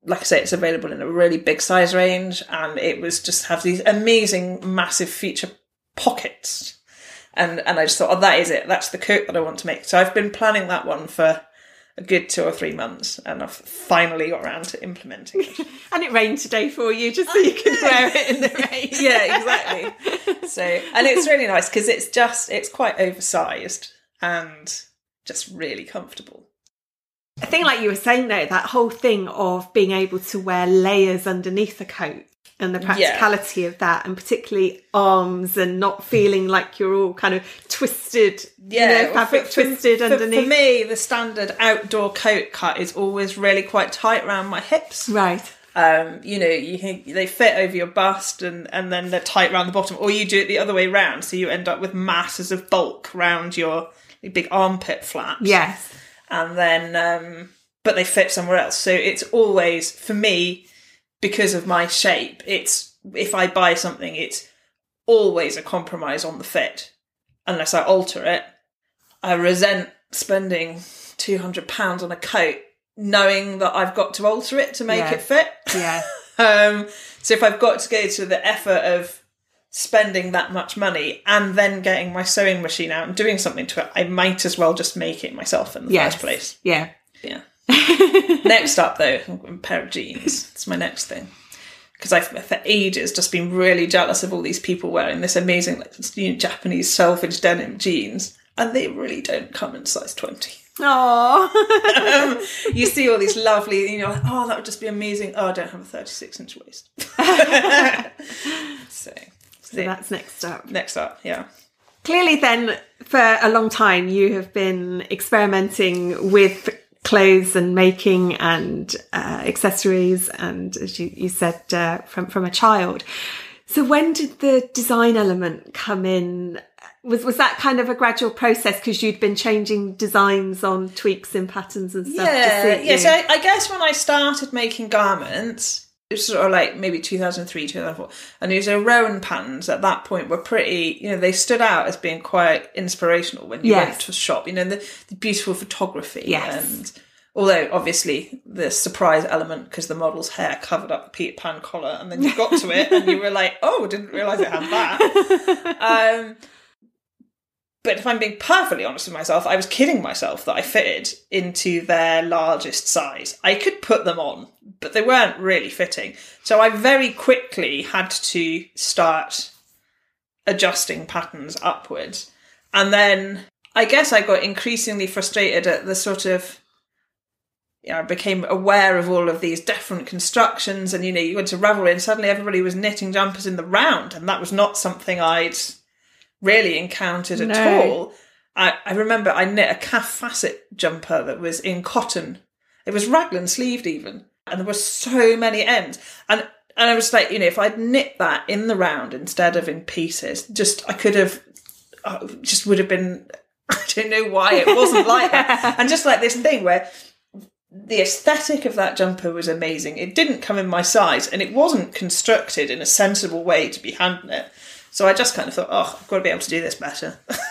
like I say, it's available in a really big size range, and it was just have these amazing, massive feature pockets. And and I just thought, oh, that is it. That's the coat that I want to make. So I've been planning that one for a good two or three months, and I've finally got around to implementing it. And it rained today for you, just so you could wear it in the rain. Yeah, exactly. So, and it's really nice because it's just, it's quite oversized and just really comfortable. I think, like you were saying though, that whole thing of being able to wear layers underneath a coat and the practicality yeah. of that, and particularly arms, and not feeling like you're all kind of twisted, yeah, you know, fabric for, twisted for, underneath. For me, the standard outdoor coat cut is always really quite tight around my hips. Right. Um, you know, you can, they fit over your bust, and, and then they're tight around the bottom, or you do it the other way round, so you end up with masses of bulk round your, your big armpit flaps. Yes. And then, um, but they fit somewhere else. So it's always, for me... because of my shape, it's if I buy something, it's always a compromise on the fit, unless I alter it. I resent spending two hundred pounds on a coat, knowing that I've got to alter it to make yeah. it fit. Yeah. um, so if I've got to go to the effort of spending that much money and then getting my sewing machine out and doing something to it, I might as well just make it myself in the yes. first place. Yeah. Yeah. Next up though, a pair of jeans. It's my next thing, because I've for ages just been really jealous of all these people wearing this amazing, like, Japanese selvedge denim jeans, and they really don't come in size twenty. Oh, you see all these lovely, you know, like, oh, that would just be amazing. Oh, I don't have a thirty-six inch waist. so, so that's next up. Next up, yeah. Clearly then, for a long time, you have been experimenting with clothes and making and uh, accessories and, as you, you said, uh, from, from a child. So when did the design element come in? Was was that kind of a gradual process because you'd been changing designs on tweaks and patterns and stuff? Yeah, to suit yeah. You? So I, I guess when I started making garments, it was sort of like maybe two thousand three, two thousand four, and these Rowan patterns at that point were pretty, you know, they stood out as being quite inspirational when you yes. went to a shop, you know, the, the beautiful photography yes. and... Although, obviously, the surprise element, because the model's hair covered up the Peter Pan collar, and then you got to it, and you were like, oh, I didn't realise it had that. Um, but if I'm being perfectly honest with myself, I was kidding myself that I fitted into their largest size. I could put them on, but they weren't really fitting. So I very quickly had to start adjusting patterns upwards. And then I guess I got increasingly frustrated at the sort of... You know, I became aware of all of these different constructions and, you know, you went to Ravelry and suddenly everybody was knitting jumpers in the round, and that was not something I'd really encountered no. at all. I, I remember I knit a calf facet jumper that was in cotton. It was raglan sleeved even, and there were so many ends. And and I was like, you know, if I'd knit that in the round instead of in pieces, just I could have, I just would have been, I don't know why it wasn't like that. And just like this thing where... The aesthetic of that jumper was amazing. It didn't come in my size and it wasn't constructed in a sensible way to be hand knit. So I just kind of thought, oh, I've got to be able to do this better. But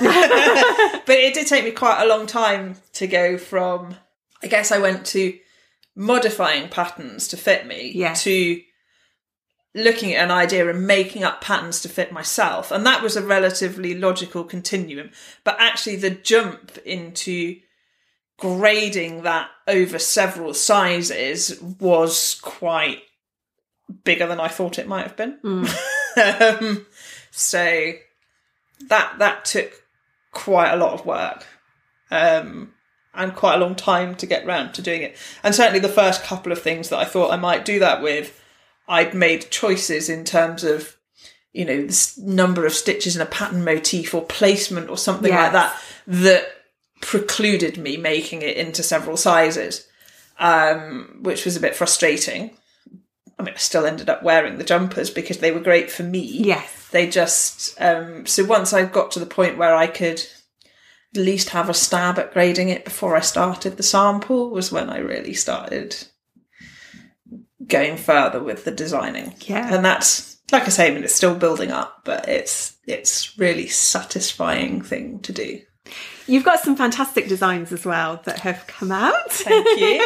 it did take me quite a long time to go from, I guess I went to modifying patterns to fit me yeah. to looking at an idea and making up patterns to fit myself. And that was a relatively logical continuum. But actually the jump into... grading that over several sizes was quite bigger than I thought it might have been. Mm. um, so that that took quite a lot of work um, and quite a long time to get round to doing it. And certainly the first couple of things that I thought I might do that with, I'd made choices in terms of, you know, the number of stitches in a pattern motif or placement or something yes. like that, that precluded me making it into several sizes, um, which was a bit frustrating. I mean, I still ended up wearing the jumpers because they were great for me. Yes. They just... Um, so once I got to the point where I could at least have a stab at grading it before I started the sample was when I really started going further with the designing. Yeah. And that's, like I say, I mean, it's still building up, but it's it's really satisfying thing to do. You've got some fantastic designs as well that have come out. Thank you.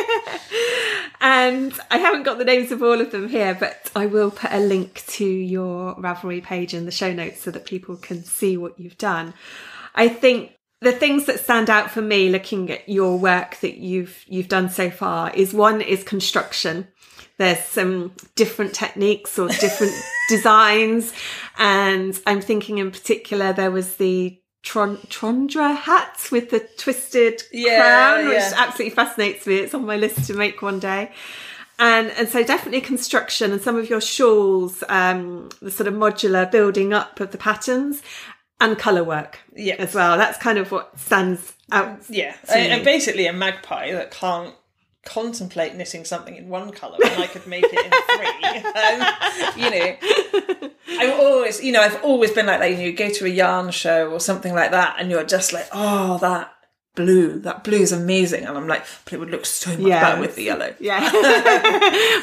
And I haven't got the names of all of them here, but I will put a link to your Ravelry page in the show notes so that people can see what you've done. I think the things that stand out for me looking at your work that you've you've done so far is one is construction. There's some different techniques or different designs. And I'm thinking in particular, there was the Tron- Trondra hats with the twisted yeah, crown, which yeah. absolutely fascinates me. It's on my list to make one day. And and so definitely construction and some of your shawls, um, the sort of modular building up of the patterns and colour work yeah. as well. That's kind of what stands out. Yeah, and, and basically a magpie that can't contemplate knitting something in one colour when I could make it in three. um, you know, I've always, you know, I've always been like that. You know, you go to a yarn show or something like that and you're just like, oh, that blue, that blue is amazing. And I'm like, but it would look so much yeah. better with the yellow. Yeah.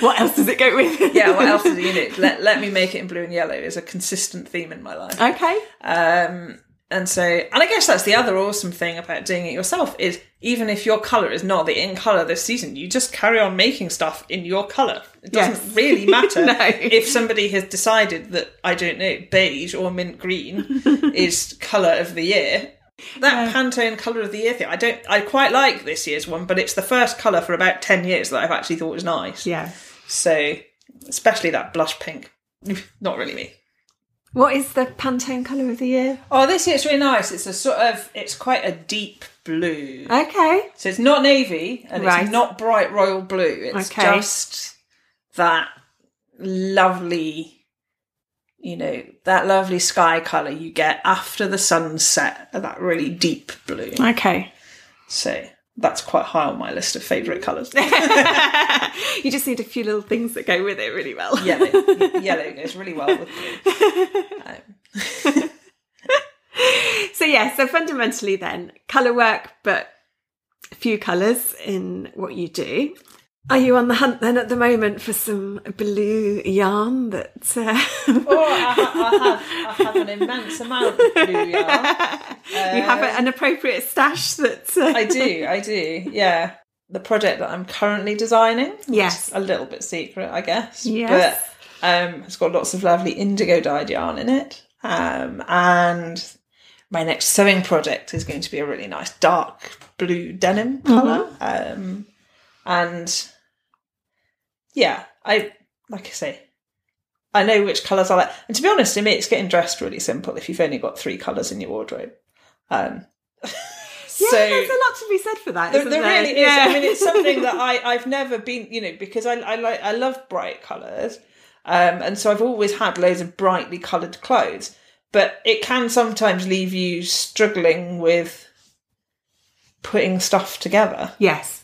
What else does it go with? yeah, what else does it, you know, let, let me make it in blue and yellow is a consistent theme in my life. Okay. Um, and so, and I guess that's the other awesome thing about doing it yourself is even if your colour is not the in colour this season, you just carry on making stuff in your colour. It doesn't yes. really matter no. if somebody has decided that, I don't know, beige or mint green is colour of the year. That yeah. Pantone colour of the year thing, I don't, I quite like this year's one, but it's the first colour for about ten years that I've actually thought was nice. Yeah. So, especially that blush pink. Not really me. What is the Pantone colour of the year? Oh, this year's really nice. It's a sort of, it's quite a deep blue. Okay. So it's not navy and right. It's not bright royal blue. It's okay. just that lovely, you know, that lovely sky colour you get after the sunset, that really deep blue. Okay. So that's quite high on my list of favourite colours. You just need a few little things that go with it really well. Yellow, yellow goes really well with blue. Um. So yeah, so fundamentally then, colour work, but a few colours in what you do. Are you on the hunt then at the moment for some blue yarn? That uh... oh, I, I, have, I have an immense amount of blue yarn. Uh, you have an appropriate stash that uh... I do, I do. Yeah, the project that I'm currently designing, yes, a little bit secret, I guess. Yes, but um, it's got lots of lovely indigo dyed yarn in it, um, and my next sewing project is going to be a really nice dark blue denim colour. Mm-hmm. Um, and yeah, I like I say, I know which colours I like. And to be honest, to me, it's getting dressed really simple if you've only got three colours in your wardrobe. Um, yeah, so there's a lot to be said for that. There, isn't there, there really is. Yeah. I mean, it's something that I, I've never been, you know, because I, I like I love bright colours, um, and so I've always had loads of brightly coloured clothes. But it can sometimes leave you struggling with putting stuff together. Yes.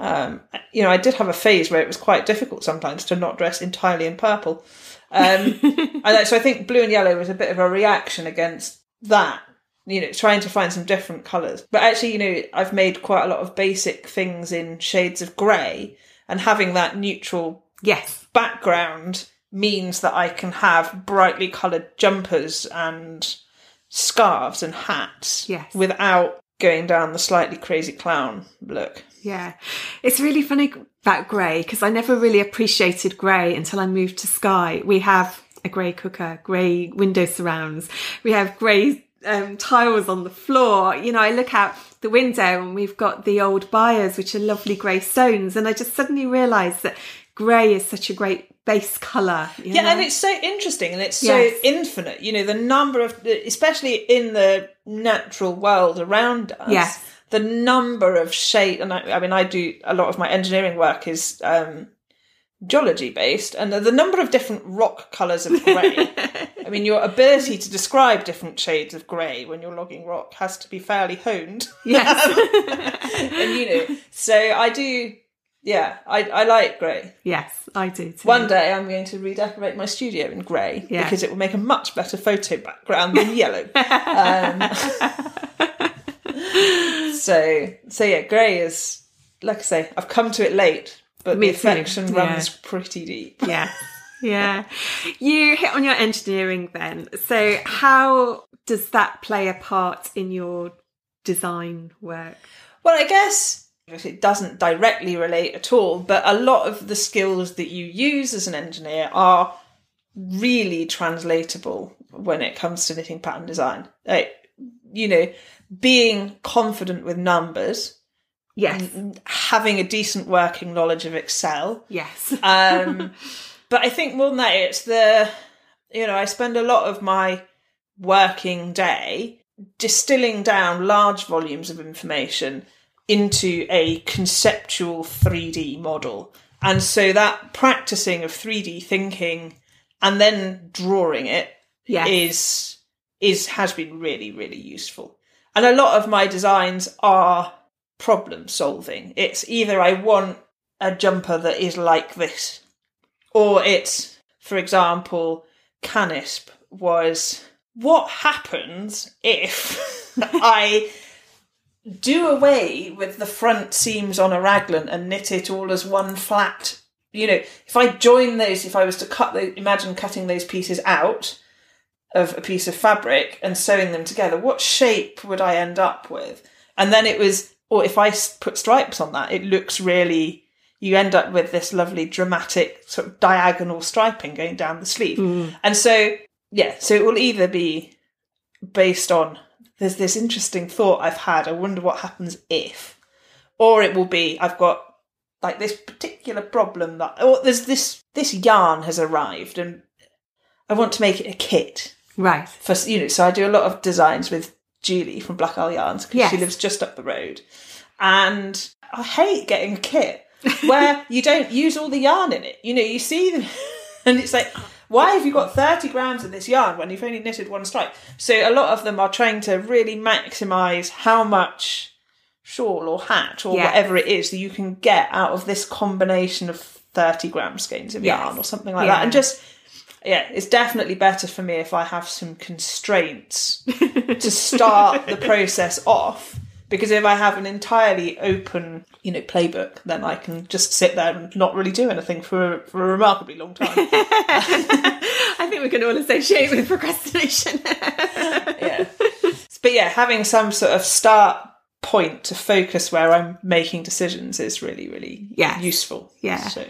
Um, you know, I did have a phase where it was quite difficult sometimes to not dress entirely in purple. Um, and so I think blue and yellow was a bit of a reaction against that, you know, trying to find some different colours. But actually, you know, I've made quite a lot of basic things in shades of grey, and having that neutral yes. background means that I can have brightly coloured jumpers and scarves and hats yes. without going down the slightly crazy clown look. Yeah, it's really funny about grey, because I never really appreciated grey until I moved to Skye. We have a grey cooker, grey window surrounds, we have grey um, tiles on the floor. You know, I look out the window and we've got the old byres, which are lovely grey stones, and I just suddenly realised that grey is such a great base colour. Yeah, know? And it's so interesting, and it's yes. so infinite. You know, the number of, especially in the natural world around us, yes. the number of shade. And I, I mean, I do a lot of my engineering work is um, geology based, and the, the number of different rock colours of grey. I mean, your ability to describe different shades of grey when you're logging rock has to be fairly honed. Yes, and you know, so I do. Yeah, I, I like grey. Yes, I do too. One day I'm going to redecorate my studio in grey yeah. because it will make a much better photo background than yellow. Um, so, so yeah, grey is, like I say, I've come to it late, but Me the affection too. runs yeah. pretty deep. Yeah, yeah. You hit on your engineering then. So how does that play a part in your design work? Well, I guess... it doesn't directly relate at all, but a lot of the skills that you use as an engineer are really translatable when it comes to knitting pattern design. Like, you know, being confident with numbers, yes, having a decent working knowledge of Excel, yes. um, but I think more than that, it's the, you know, I spend a lot of my working day distilling down large volumes of information into a conceptual three D model. And so that practicing of three D thinking and then drawing it yes. is is has been really, really useful. And a lot of my designs are problem solving. It's either I want a jumper that is like this, or it's, for example, Canisp was, what happens if I... do away with the front seams on a raglan and knit it all as one flat. You know, if I join those, if I was to cut those, imagine cutting those pieces out of a piece of fabric and sewing them together, what shape would I end up with? And then it was, or if I put stripes on that, it looks really, you end up with this lovely dramatic sort of diagonal striping going down the sleeve. Mm. And so, yeah, so it will either be based on there's this interesting thought I've had, I wonder what happens if. Or it will be, I've got like this particular problem that, or there's this, this yarn has arrived and I want to make it a kit. Right. For, you know, so I do a lot of designs with Julie from Black Isle Yarns because yes. she lives just up the road. And I hate getting a kit where you don't use all the yarn in it. You know, you see them and it's like, why have you got thirty grams of this yarn when you've only knitted one stripe? So a lot of them are trying to really maximise how much shawl or hat or yeah. whatever it is that you can get out of this combination of thirty gram skeins of yes. yarn or something like yeah. that. And just, yeah, it's definitely better for me if I have some constraints to start the process off. Because if I have an entirely open, you know, playbook, then I can just sit there and not really do anything for a, for a remarkably long time. I think we can all associate with procrastination. Yeah. But yeah, having some sort of start point to focus where I'm making decisions is really, really yes. useful. Yeah. So.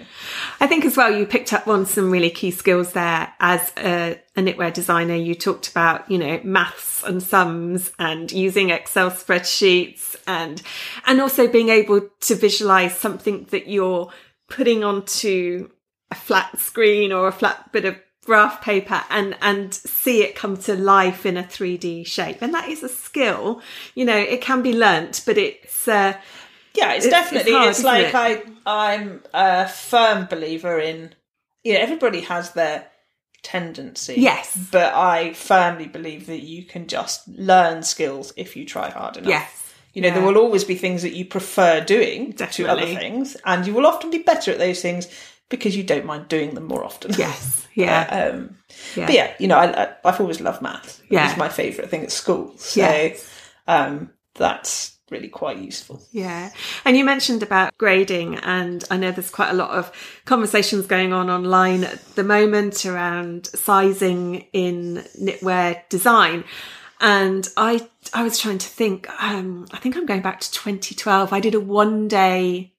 I think as well, you picked up on some really key skills there as a, a knitwear designer. You talked about, you know, maths and sums and using Excel spreadsheets and, and also being able to visualize something that you're putting onto a flat screen or a flat bit of graph paper and and see it come to life in a three D shape. And that is a skill, you know, it can be learnt, but it's uh yeah it's, it's definitely it's, hard, it's like it? I I'm a firm believer in, you know, everybody has their tendency, yes, but I firmly believe that you can just learn skills if you try hard enough. Yes. You know, yeah. there will always be things that you prefer doing definitely. To other things, and you will often be better at those things because you don't mind doing them more often. Yes, yeah. Uh, um, yeah. But yeah, you know, I, I, I've always loved maths. Yeah. It's my favourite thing at school. So yes. um, that's really quite useful. Yeah. And you mentioned about grading, and I know there's quite a lot of conversations going on online at the moment around sizing in knitwear design. And I, I was trying to think, um, I think I'm going back to twenty twelve. I did a one-day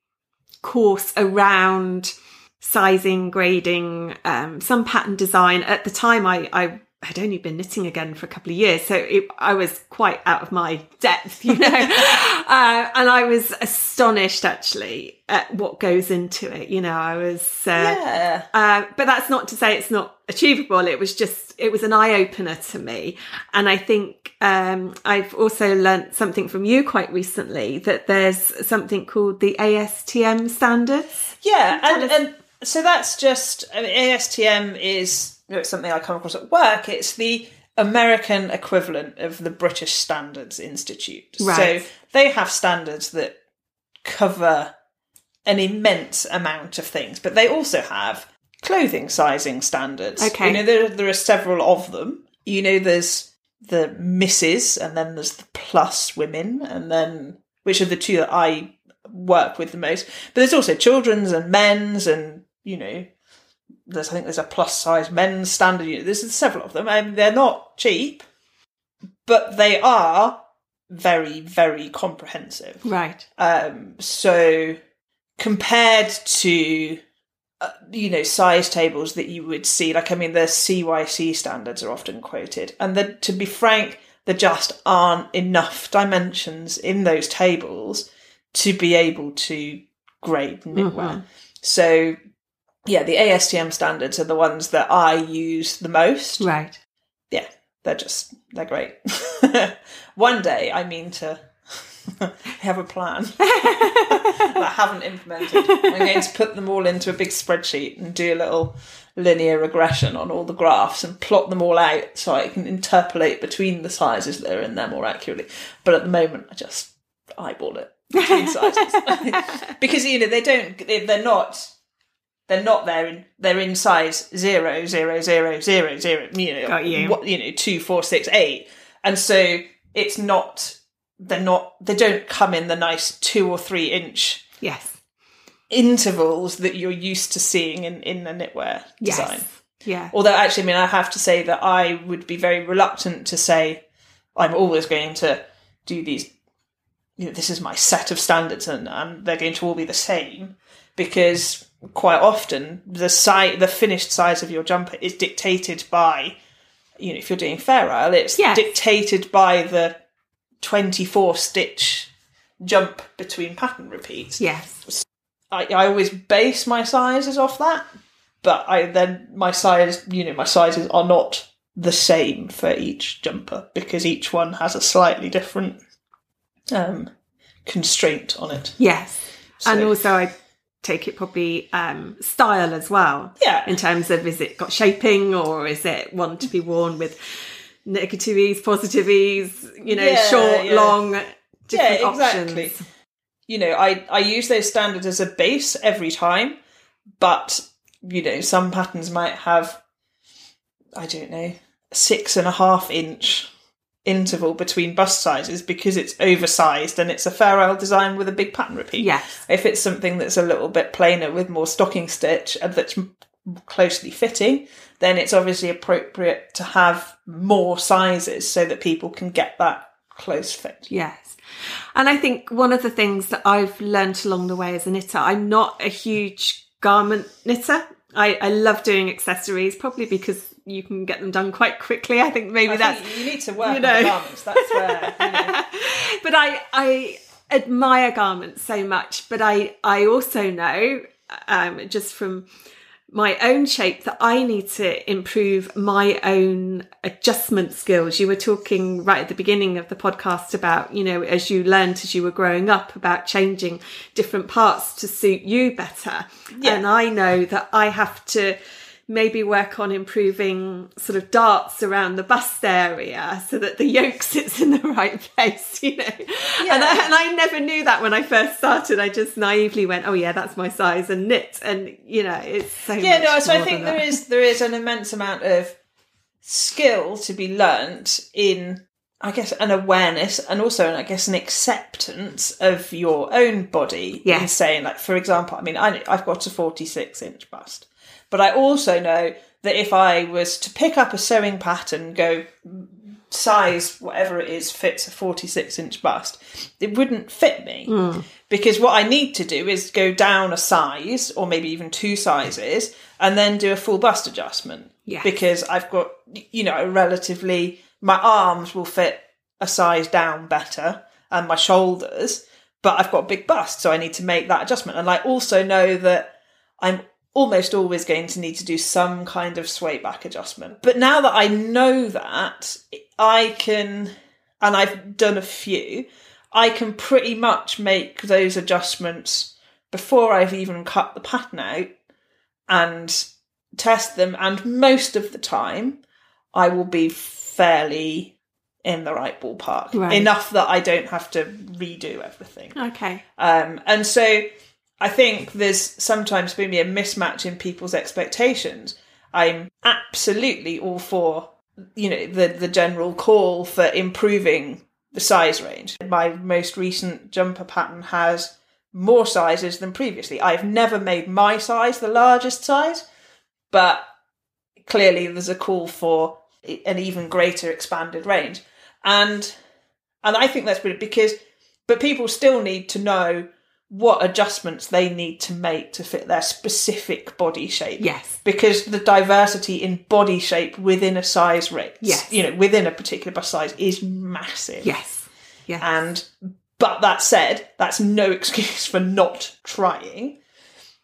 course around sizing, grading, um, some pattern design. At the time, I, I had only been knitting again for a couple of years, so it, I was quite out of my depth, you know. uh, and I was astonished, actually, at what goes into it. You know, I was... Uh, yeah. Uh, but that's not to say it's not achievable. It was just, it was an eye-opener to me. And I think um, I've also learnt something from you quite recently, that there's something called the A S T M standards. Yeah, and... and- So that's just, I mean, A S T M is, you know, it's something I come across at work. It's the American equivalent of the British Standards Institute. Right. So they have standards that cover an immense amount of things, but they also have clothing sizing standards. Okay. You know, there, there are several of them. You know, there's the misses, and then there's the plus women, and then, which are the two that I work with the most. But there's also children's and men's and, you know, there's I think there's a plus size men's standard unit. There's several of them, and they're not cheap, but they are very, very comprehensive. Right. Um, so compared to, uh, you know, size tables that you would see, like, I mean, the C Y C standards are often quoted, and the, to be frank, there just aren't enough dimensions in those tables to be able to grade knitwear. Mm-hmm. So, yeah, the A S T M standards are the ones that I use the most. Right. Yeah, they're just, they're great. One day I mean to have a plan that I haven't implemented. I'm going to put them all into a big spreadsheet and do a little linear regression on all the graphs and plot them all out so I can interpolate between the sizes that are in there more accurately. But at the moment, I just eyeball it. Between sizes. Because, you know, they don't they're not they're not there in they're in size zero zero zero zero zero you know Got you. What, you know two four six eight, and so it's not they're not they don't come in the nice two or three inch yes intervals that you're used to seeing in in the knitwear yes. design. Yeah. Although actually, I mean, I have to say that I would be very reluctant to say I'm always going to do these. You know, this is my set of standards, and, and they're going to all be the same, because quite often the size, the finished size of your jumper is dictated by, you know, if you're doing Fair Isle, it's yes. dictated by the twenty-four stitch jump between pattern repeats. Yes. So I, I always base my sizes off that, but I then my size, you know, my sizes are not the same for each jumper because each one has a slightly different um, constraint on it. Yes. So. And also I take it probably um, style as well. Yeah. In terms of, is it got shaping or is it one to be worn with negative ease, positive ease, you know, yeah, short, yeah. long, different yeah, exactly. options. You know, I, I use those standards as a base every time, but, you know, some patterns might have, I don't know, six and a half inch interval between bust sizes because it's oversized and it's a fair isle design with a big pattern repeat. Yes. If it's something that's a little bit plainer with more stocking stitch and that's closely fitting, then it's obviously appropriate to have more sizes so that people can get that close fit. Yes. And I think one of the things that I've learned along the way as a knitter, I'm not a huge garment knitter. I, I love doing accessories, probably because you can get them done quite quickly. I think maybe I that's... Think you need to work you know. on the garments, that's where... You know. But I, I admire garments so much, but I, I also know, um, just from my own shape, that I need to improve my own adjustment skills. You were talking right at the beginning of the podcast about, you know, as you learned as you were growing up about changing different parts to suit you better. Yeah. And I know that I have to maybe work on improving sort of darts around the bust area so that the yoke sits in the right place, you know. Yeah. And, I, and I never knew that when I first started. I just naively went, oh yeah, that's my size and knit. And, you know, it's so Yeah, much no, so I think there that. is there is an immense amount of skill to be learnt in, I guess, an awareness and also, I guess, an acceptance of your own body. Yeah. And saying, like, for example, I mean, I, I've got a forty-six inch bust. But I also know that if I was to pick up a sewing pattern, go size, whatever it is, fits a forty-six inch bust, it wouldn't fit me. Mm. Because what I need to do is go down a size or maybe even two sizes and then do a full bust adjustment. Yeah. Because I've got, you know, relatively, my arms will fit a size down better and my shoulders, but I've got a big bust. So I need to make that adjustment. And I also know that I'm almost always going to need to do some kind of sway back adjustment. But now that I know that, I can, and I've done a few, I can pretty much make those adjustments before I've even cut the pattern out and test them. And most of the time, I will be fairly in the right ballpark. Right. Enough that I don't have to redo everything. Okay. Um, and so... I think there's sometimes been a mismatch in people's expectations. I'm absolutely all for, you know, the, the general call for improving the size range. My most recent jumper pattern has more sizes than previously. I've never made my size the largest size, but clearly there's a call for an even greater expanded range. And and I think that's brilliant because, but people still need to know what adjustments they need to make to fit their specific body shape. Yes. Because the diversity in body shape within a size range, yes, you know, within a particular bust size is massive. Yes. Yes. And, but that said, that's no excuse for not trying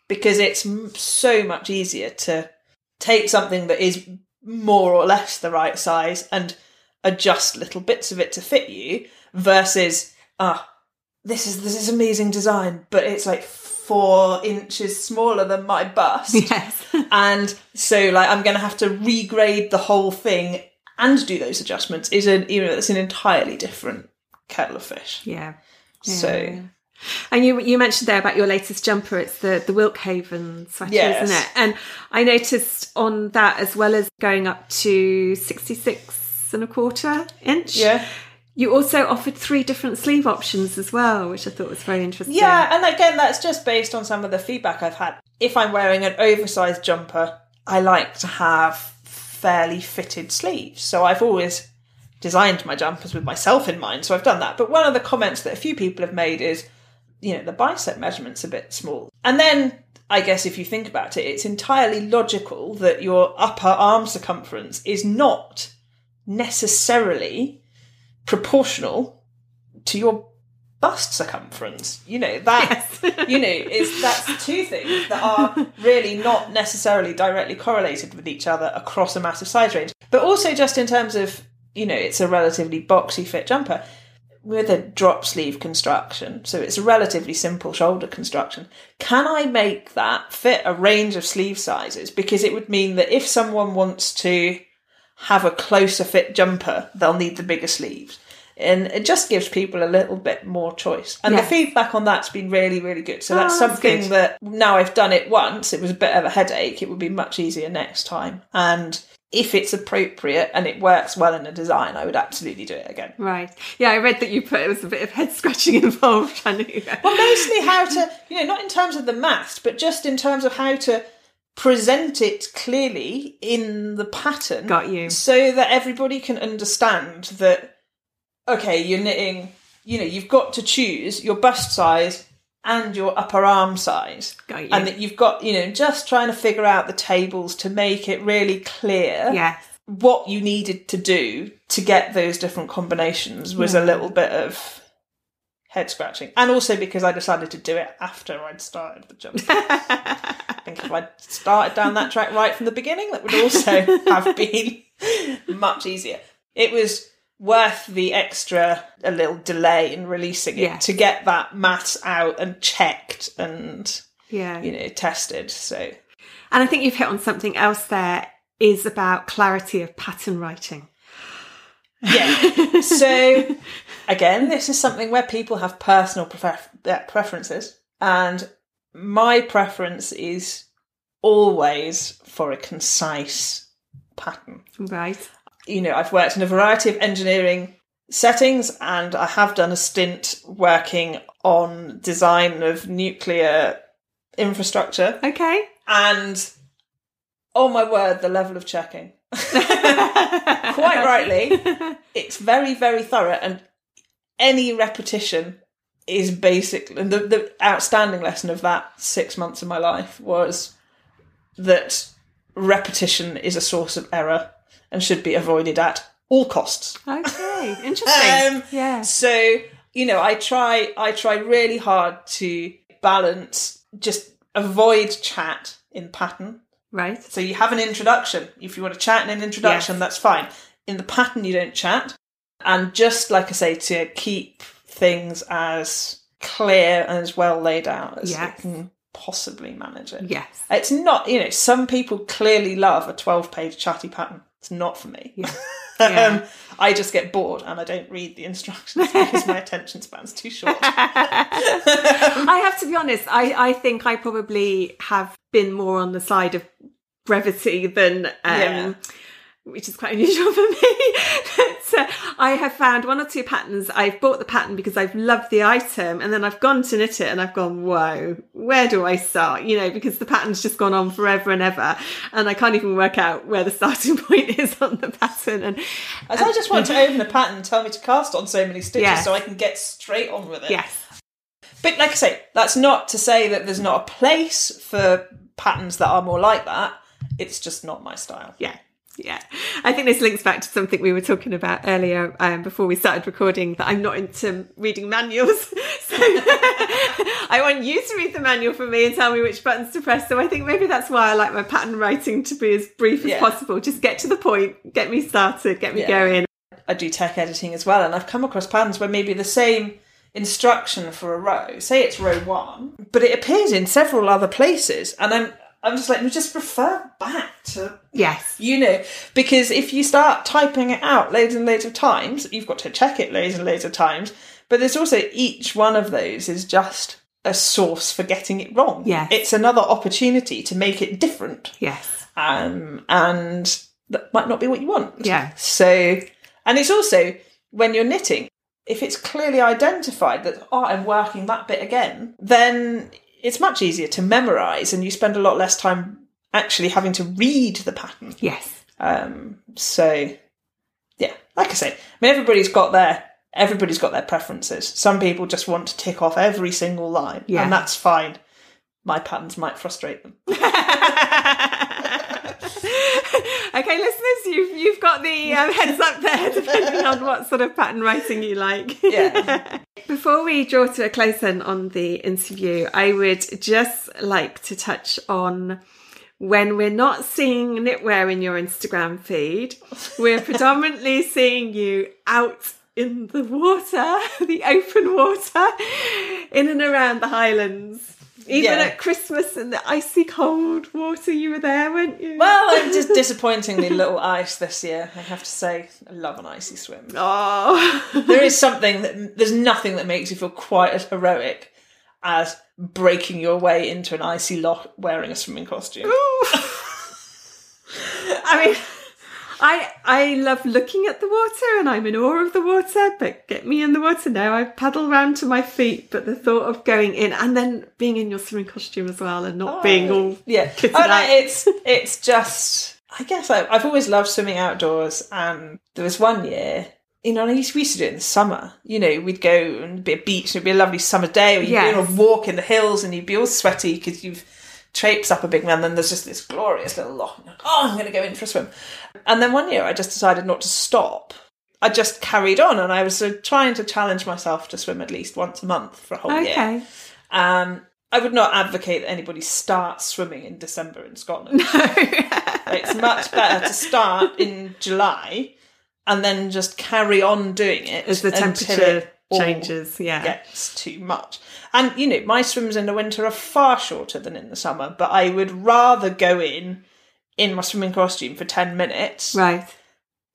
because it's so much easier to take something that is more or less the right size and adjust little bits of it to fit you versus, ah, uh, This is this is amazing design, but it's like four inches smaller than my bust. Yes. And so, like, I'm going to have to regrade the whole thing and do those adjustments. Is an you know it's an entirely different kettle of fish. Yeah. yeah. So, and you you mentioned there about your latest jumper. It's the the Wilkhaven sweater, yes. isn't it? And I noticed on that as well as going up to sixty-six and a quarter inch. Yeah. You also offered three different sleeve options as well, which I thought was very interesting. Yeah, and again, that's just based on some of the feedback I've had. If I'm wearing an oversized jumper, I like to have fairly fitted sleeves. So I've always designed my jumpers with myself in mind, so I've done that. But one of the comments that a few people have made is, you know, the bicep measurement's a bit small. And then, I guess if you think about it, it's entirely logical that your upper arm circumference is not necessarily proportional to your bust circumference. You know, that, yes. you know, it's, that's two things that are really not necessarily directly correlated with each other across a massive size range. But also just in terms of, you know, it's a relatively boxy fit jumper with a drop sleeve construction. So it's a relatively simple shoulder construction. Can I make that fit a range of sleeve sizes? Because it would mean that if someone wants to have a closer fit jumper, they'll need the bigger sleeves. And it just gives people a little bit more choice. And yes. the feedback on that's been really, really good. So that's, oh, that's something good. That now I've done it once, it was a bit of a headache. It would be much easier next time. And if it's appropriate and it works well in a design, I would absolutely do it again. Right. Yeah, I read that you put, it was a bit of head scratching involved. I knew that. Well, mostly how to, you know, not in terms of the mass, but just in terms of how to present it clearly in the pattern. Got you. So that everybody can understand that, okay, you're knitting, you know, you've got to choose your bust size and your upper arm size. Got you. And that you've got, you know, just trying to figure out the tables to make it really clear yes. what you needed to do to get those different combinations was yeah. a little bit of head scratching. And also because I decided to do it after I'd started the jump. I think if I'd started down that track right from the beginning, that would also have been much easier. It was worth the extra a little delay in releasing it yes. to get that mass out and checked and yeah you know tested. So, and I think you've hit on something else there, is about clarity of pattern writing. Yeah. So again, this is something where people have personal prefer- preferences, and my preference is always for a concise pattern. Right. You know, I've worked in a variety of engineering settings, and I have done a stint working on design of nuclear infrastructure. Okay. And, oh my word, the level of checking. Quite rightly, it's very, very thorough, and any repetition is basically... And the, the outstanding lesson of that six months of my life was that repetition is a source of error and should be avoided at all costs. Okay, interesting. um, yeah. So, you know, I try, I try really hard to balance, just avoid chat in pattern. Right. So you have an introduction. If you want to chat in an introduction, yes. that's fine. In the pattern, you don't chat. And just, like I say, to keep things as clear and as well laid out as yes. it can possibly manage it. Yes. It's not, you know, some people clearly love a twelve-page chatty pattern. It's not for me. Yeah. Yeah. um, I just get bored and I don't read the instructions because my attention span's too short. I have to be honest, I, I think I probably have been more on the side of brevity than... Um, yeah. Which is quite unusual for me. But, uh, I have found one or two patterns. I've bought the pattern because I've loved the item, and then I've gone to knit it and I've gone, whoa, where do I start? You know, because the pattern's just gone on forever and ever, and I can't even work out where the starting point is on the pattern. And As and, I just want to open the pattern and tell me to cast on so many stitches yes. so I can get straight on with it. Yes. But like I say, that's not to say that there's not a place for patterns that are more like that. It's just not my style. Yeah. Yeah, I think this links back to something we were talking about earlier um, before we started recording, that I'm not into reading manuals. So I want you to read the manual for me and tell me which buttons to press. So I think maybe that's why I like my pattern writing to be as brief as yeah. possible. Just get to the point, get me started, get me yeah. going. I do tech editing as well, and I've come across patterns where maybe the same instruction for a row, say it's row one, but it appears in several other places, and I'm... I'm just like, we just refer back to... Yes. You know, because if you start typing it out loads and loads of times, you've got to check it loads and loads of times. But there's also, each one of those is just a source for getting it wrong. Yes. It's another opportunity to make it different. Yes. Um, and that might not be what you want. Yeah. So, and it's also, when you're knitting, if it's clearly identified that, oh, I'm working that bit again, then... it's much easier to memorise, and you spend a lot less time actually having to read the pattern. Yes. Um, so, yeah, like I say, I mean, everybody's got their everybody's got their preferences. Some people just want to tick off every single line, yeah. and that's fine. My patterns might frustrate them. Okay, listeners, you've, you've got the um, heads up there, depending on what sort of pattern writing you like. Yeah. Before we draw to a close then on the interview, I would just like to touch on, when we're not seeing knitwear in your Instagram feed, we're predominantly seeing you out in the water, the open water, in and around the Highlands. Even yeah. at Christmas in the icy cold water, you were there, weren't you? Well, just disappointingly little ice this year, I have to say. I love an icy swim. Oh, there is something that, there's nothing that makes you feel quite as heroic as breaking your way into an icy loch wearing a swimming costume. I mean, I I love looking at the water and I'm in awe of the water, but get me in the water now. I paddle round to my feet, but the thought of going in and then being in your swimming costume as well and not oh, being all yeah. kitted oh, no, out. It's, it's just, I guess I, I've always loved swimming outdoors, and there was one year, you know, and I used to, we used to do it in the summer. You know, we'd go and be a beach and it'd be a lovely summer day, or you'd yes. go on a walk in the hills and you'd be all sweaty because you've traipsed up a big man, and then there's just this glorious little loch. Oh, I'm going to go in for a swim. And then one year I just decided not to stop. I just carried on, and I was sort of trying to challenge myself to swim at least once a month for a whole okay. year. Um, I would not advocate that anybody start swimming in December in Scotland. No. It's much better to start in July and then just carry on doing it as the temperature changes, yeah, gets too much. And you know, my swims in the winter are far shorter than in the summer, but I would rather go in in my swimming costume for ten minutes right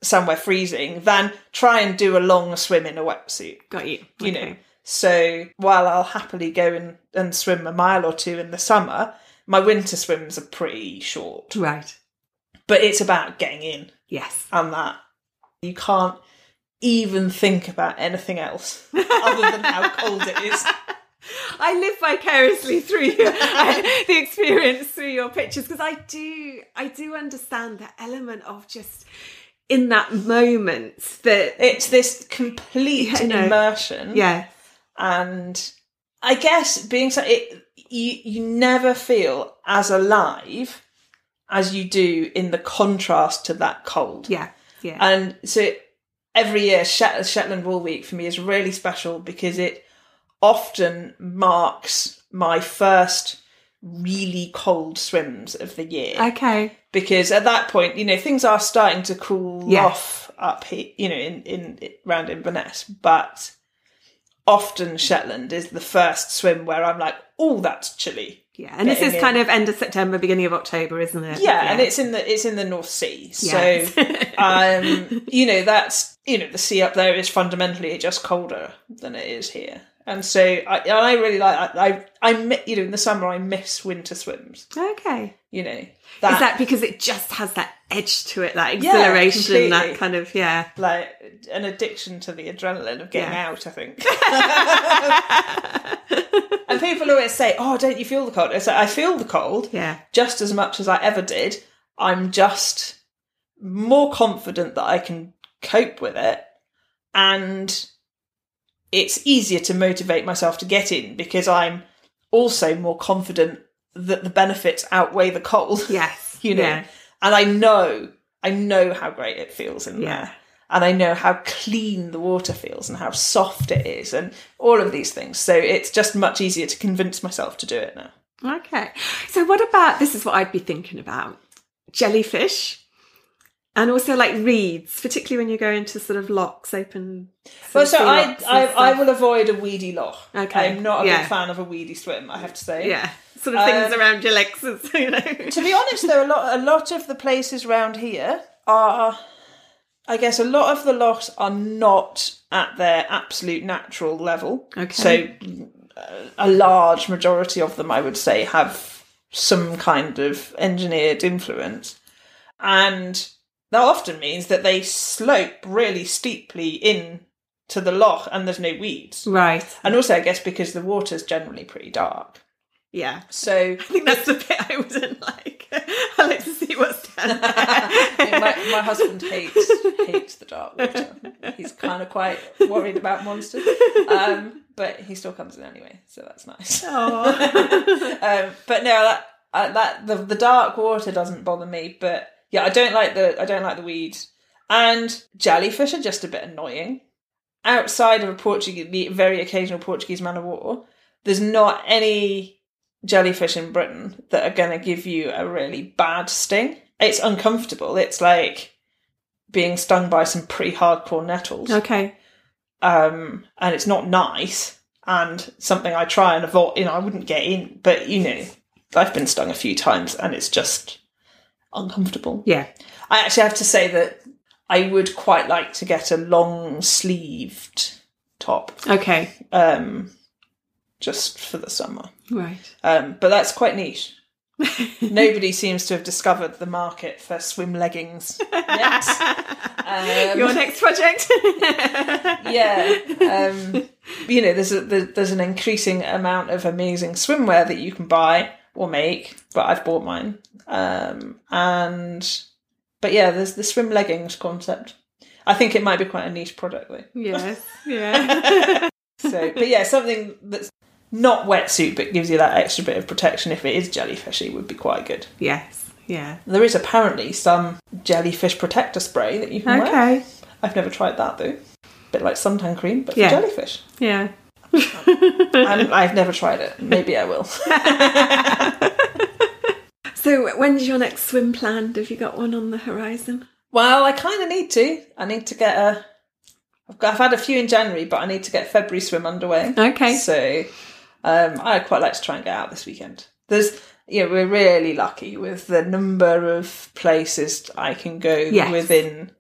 somewhere freezing than try and do a long swim in a wetsuit. Got you. You okay. know, so while I'll happily go in and swim a mile or two in the summer, my winter swims are pretty short. Right. But it's about getting in. Yes. And that you can't even think about anything else other than how cold it is. I live vicariously through you, I, the experience through your pictures, because I do, I do understand the element of just in that moment that it's this complete you know, immersion. Yeah, and I guess being so, it, you you never feel as alive as you do in the contrast to that cold. Yeah, yeah, and so. It, Every year, Shetland Wool Week for me is really special because it often marks my first really cold swims of the year. Okay. Because at that point, you know, things are starting to cool yes. off up here, you know, in, in around Inverness. But often Shetland is the first swim where I'm like, oh, that's chilly. Yeah, and this is in. kind of end of September, beginning of October, isn't it? Yeah, yeah. And it's in the it's in the North Sea. So, yes. um, you know, that's, you know, the sea up there is fundamentally just colder than it is here. And so I and I really like, I, I, I, you know, in the summer I miss winter swims. Okay. You know. That, is that because it just has that edge to it, that exhilaration, yeah, that kind of, yeah. Like an addiction to the adrenaline of getting yeah. out, I think. And people always say, oh, don't you feel the cold? It's like, I feel the cold yeah. just as much as I ever did. I'm just more confident that I can cope with it. And it's easier to motivate myself to get in because I'm also more confident that the benefits outweigh the cold. Yes. You know, yeah. And I know, I know how great it feels in yeah. there. And I know how clean the water feels and how soft it is and all of these things. So it's just much easier to convince myself to do it now. Okay. So what about, this is what I'd be thinking about, jellyfish. And also like reeds, particularly when you go into sort of locks, open. Well, so I, I, I will avoid a weedy loch. Okay. I'm not a yeah. big fan of a weedy swim, I have to say. Yeah, sort of things um, around your legs. You know. To be honest, though, a lot, a lot of the places round here are, I guess, a lot of the lochs are not at their absolute natural level. Okay. So a large majority of them, I would say, have some kind of engineered influence, and that often means that they slope really steeply in to the loch and there's no weeds. Right. And also, I guess, because the water's generally pretty dark. Yeah. So I think that's the bit I wouldn't like. I like to see what's down there. my, my husband hates hates the dark water. He's kind of quite worried about monsters. Um, but he still comes in anyway, so that's nice. um, but no, that, uh, that the, the dark water doesn't bother me, but Yeah, I don't like the I don't like the weeds. And jellyfish are just a bit annoying. Outside of a Portuguese, the very occasional Portuguese man of war, there's not any jellyfish in Britain that are going to give you a really bad sting. It's uncomfortable. It's like being stung by some pretty hardcore nettles. Okay. Um, and it's not nice, and something I try and avoid. You know, I wouldn't get in, but you know, I've been stung a few times, and it's just uncomfortable. Yeah. I actually have to say that I would quite like to get a long-sleeved top. Okay. Um, just for the summer. Right. Um, but that's quite niche. Nobody seems to have discovered the market for swim leggings yet. Um, Your next project? Yeah. Um, you know, there's, a, there's an increasing amount of amazing swimwear that you can buy or make, but I've bought mine. Um, and... But yeah, there's the swim leggings concept. I think it might be quite a niche product though. Yes, yeah. So, but yeah, something that's not wetsuit but gives you that extra bit of protection if it is jellyfishy would be quite good. Yes, yeah. There is apparently some jellyfish protector spray that you can okay. wear. Okay. I've never tried that though. A bit like suntan cream, but yeah. for jellyfish. Yeah. I'm, I've never tried it. Maybe I will. So when's your next swim planned? Have you got one on the horizon? Well, I kind of need to. I need to get a... I've, got, I've had a few in January, but I need to get February swim underway. Okay. So um, I'd quite like to try and get out this weekend. There's, you know, we're really lucky with the number of places I can go yes. within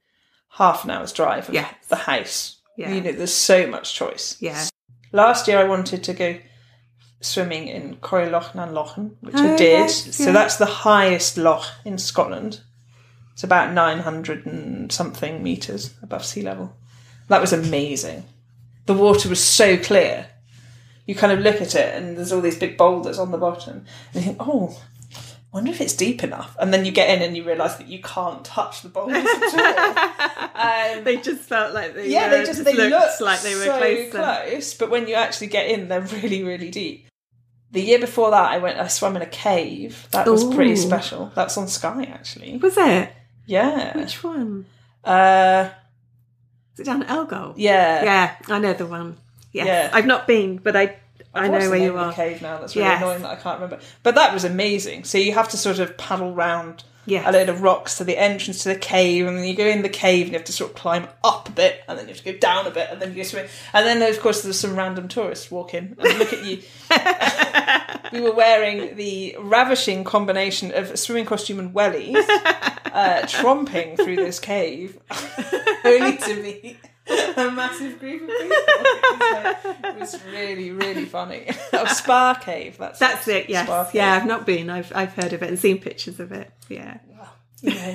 half an hour's drive of yes. the house. Yes. You know, there's so much choice. Yeah. Last year I wanted to go... swimming in Corrylochen and Lochen, which oh, I did. Yes, yes. So that's the highest loch in Scotland. It's about nine hundred and something metres above sea level. That was amazing. The water was so clear. You kind of look at it and there's all these big boulders on the bottom. And you think, oh, I wonder if it's deep enough. And then you get in and you realise that you can't touch the boulders at all. Um, they just felt like they yeah, were, they just, they looked, looked like they were so close, close. But when you actually get in, they're really, really deep. The year before that, I went. I swam in a cave. That was Ooh. pretty special. That's on Skye, actually. Was it? Yeah. Which one? Uh, Is it down at Elgol? Yeah. Yeah, I know the one. Yes. Yeah. I've not been, but I I, I know where you are. What's the name of the cave now? That's really yes. annoying that I can't remember. But that was amazing. So you have to sort of paddle round yes. a load of rocks to the entrance to the cave, and then you go in the cave and you have to sort of climb up a bit, and then you have to go down a bit, and then you go swimming. And then, of course, there's some random tourists walk in and look at you. We were wearing the ravishing combination of swimming costume and wellies, uh, tromping through this cave, only to meet a massive group of people. It was, like, it was really, really funny. Oh, Spa Cave. That's, that's it, it yes. Spa Cave. Yeah, I've not been. I've I've heard of it and seen pictures of it. Yeah. Well, you know,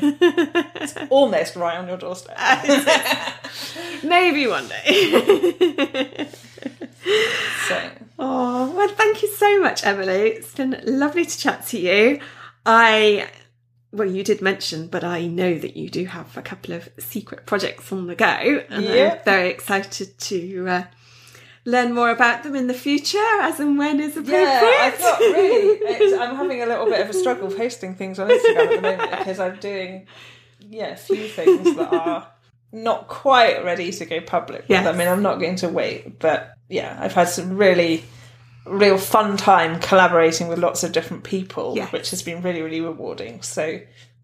it's almost right on your doorstep. Maybe one day. So. Oh, well, thank you so much, Emily. It's been lovely to chat to you. I, well, you did mention, but I know that you do have a couple of secret projects on the go, and yep. I'm very excited to uh, learn more about them in the future, as and when is appropriate. Yeah, I've got really, it's, I'm having a little bit of a struggle posting things on Instagram at the moment because I'm doing, yeah, a few things that are not quite ready to go public. Yes. I mean, I'm not going to wait, but yeah, I've had some really, real fun time collaborating with lots of different people, yes. which has been really, really rewarding. So,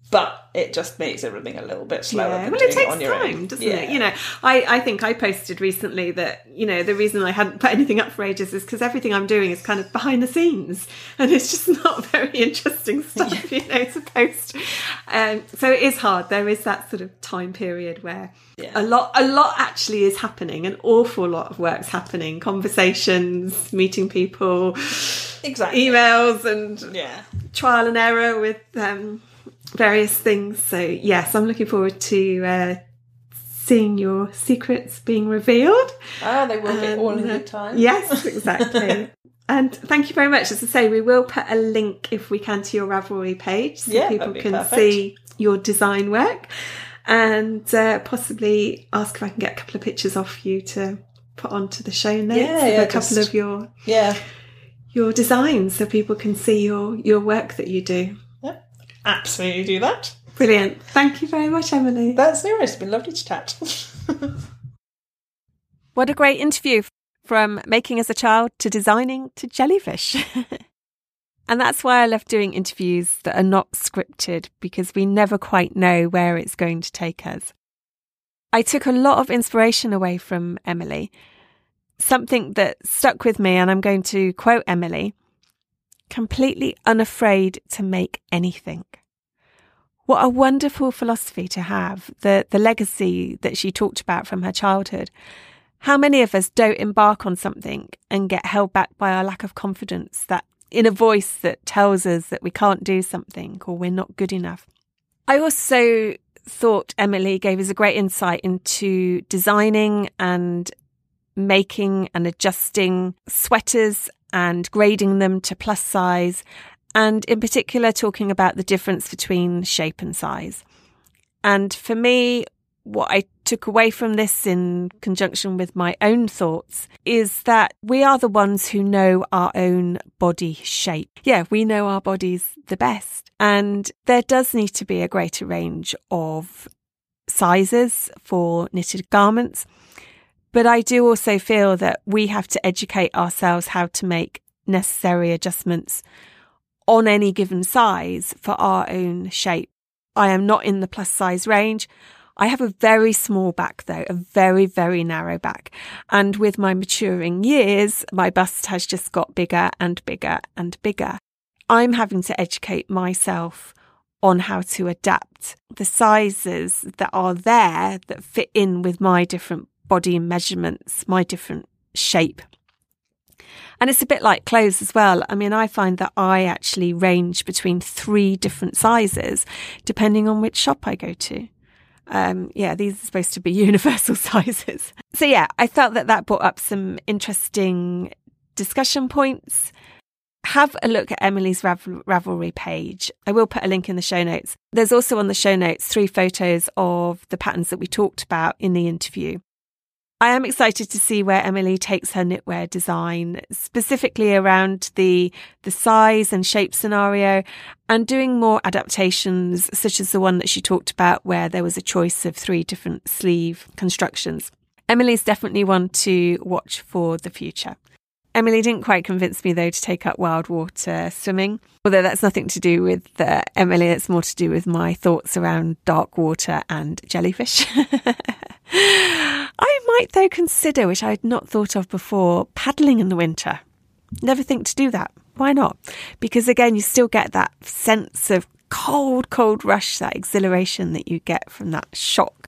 but it just makes everything a little bit slower. Yeah. Than well, doing it takes it on your time, own. Doesn't yeah. it? You know, I, I think I posted recently that, you know, the reason I hadn't put anything up for ages is because everything I'm doing is kind of behind the scenes, and it's just not very interesting stuff, yeah. you know, to post. Um, so it is hard. There is that sort of time period where yeah. a lot, a lot actually is happening. An awful lot of work's happening. Conversations, meeting people, exactly. emails, and yeah. trial and error with um various things. So yes, I'm looking forward to uh seeing your secrets being revealed. Ah, they will be um, all in good time. Yes, exactly. And thank you very much. As I say, we will put a link if we can to your Ravelry page so yeah, people can perfect. see your design work, and uh, possibly ask if I can get a couple of pictures off you to put onto the show notes yeah, yeah, a couple just, of your yeah your designs so people can see your your work that you do. Absolutely do that. Brilliant. Thank you very much, Emily. That's it. It's been lovely to chat. What a great interview, from making as a child to designing to jellyfish. And that's why I love doing interviews that are not scripted, because we never quite know where it's going to take us. I took a lot of inspiration away from Emily. Something that stuck with me, and I'm going to quote Emily, completely unafraid to make anything. What a wonderful philosophy to have, the, the legacy that she talked about from her childhood. How many of us don't embark on something and get held back by our lack of confidence, that inner voice that tells us that we can't do something or we're not good enough. I also thought Emily gave us a great insight into designing and making and adjusting sweaters and grading them to plus size, and in particular talking about the difference between shape and size. And for me, what I took away from this in conjunction with my own thoughts is that we are the ones who know our own body shape. Yeah, we know our bodies the best. And there does need to be a greater range of sizes for knitted garments. But I do also feel that we have to educate ourselves how to make necessary adjustments on any given size for our own shape. I am not in the plus size range. I have a very small back though, a very, very narrow back. And with my maturing years, my bust has just got bigger and bigger and bigger. I'm having to educate myself on how to adapt the sizes that are there that fit in with my different body measurements, my different shape. And it's a bit like clothes as well. I mean, I find that I actually range between three different sizes depending on which shop I go to. Um, yeah, these are supposed to be universal sizes. So yeah, I felt that that brought up some interesting discussion points. Have a look at Emily's Ravel- Ravelry page. I will put a link in the show notes. There's also on the show notes three photos of the patterns that we talked about in the interview. I am excited to see where Emily takes her knitwear design, specifically around the the size and shape scenario, and doing more adaptations, such as the one that she talked about where there was a choice of three different sleeve constructions. Emily's definitely one to watch for the future. Emily didn't quite convince me, though, to take up wild water swimming, although that's nothing to do with uh, Emily. It's more to do with my thoughts around dark water and jellyfish. I might, though, consider, which I had not thought of before, paddling in the winter. Never think to do that. Why not? Because, again, you still get that sense of cold, cold rush, that exhilaration that you get from that shock.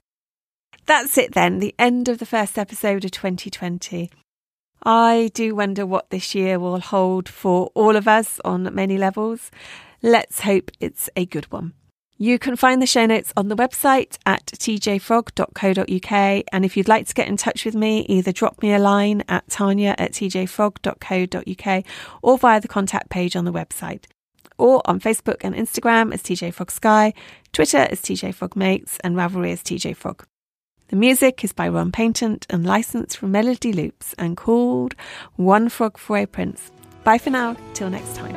That's it, then. The end of the first episode of twenty twenty. I do wonder what this year will hold for all of us on many levels. Let's hope it's a good one. You can find the show notes on the website at t j frog dot co dot u k. And if you'd like to get in touch with me, either drop me a line at tanya at t j frog dot co dot u k or via the contact page on the website. Or on Facebook and Instagram as t j frog sky, Twitter as t j frog makes, and Ravelry as t j frog. The music is by Ron Paintant and licensed from Melody Loops and called One Frog for a Prince. Bye for now, till next time.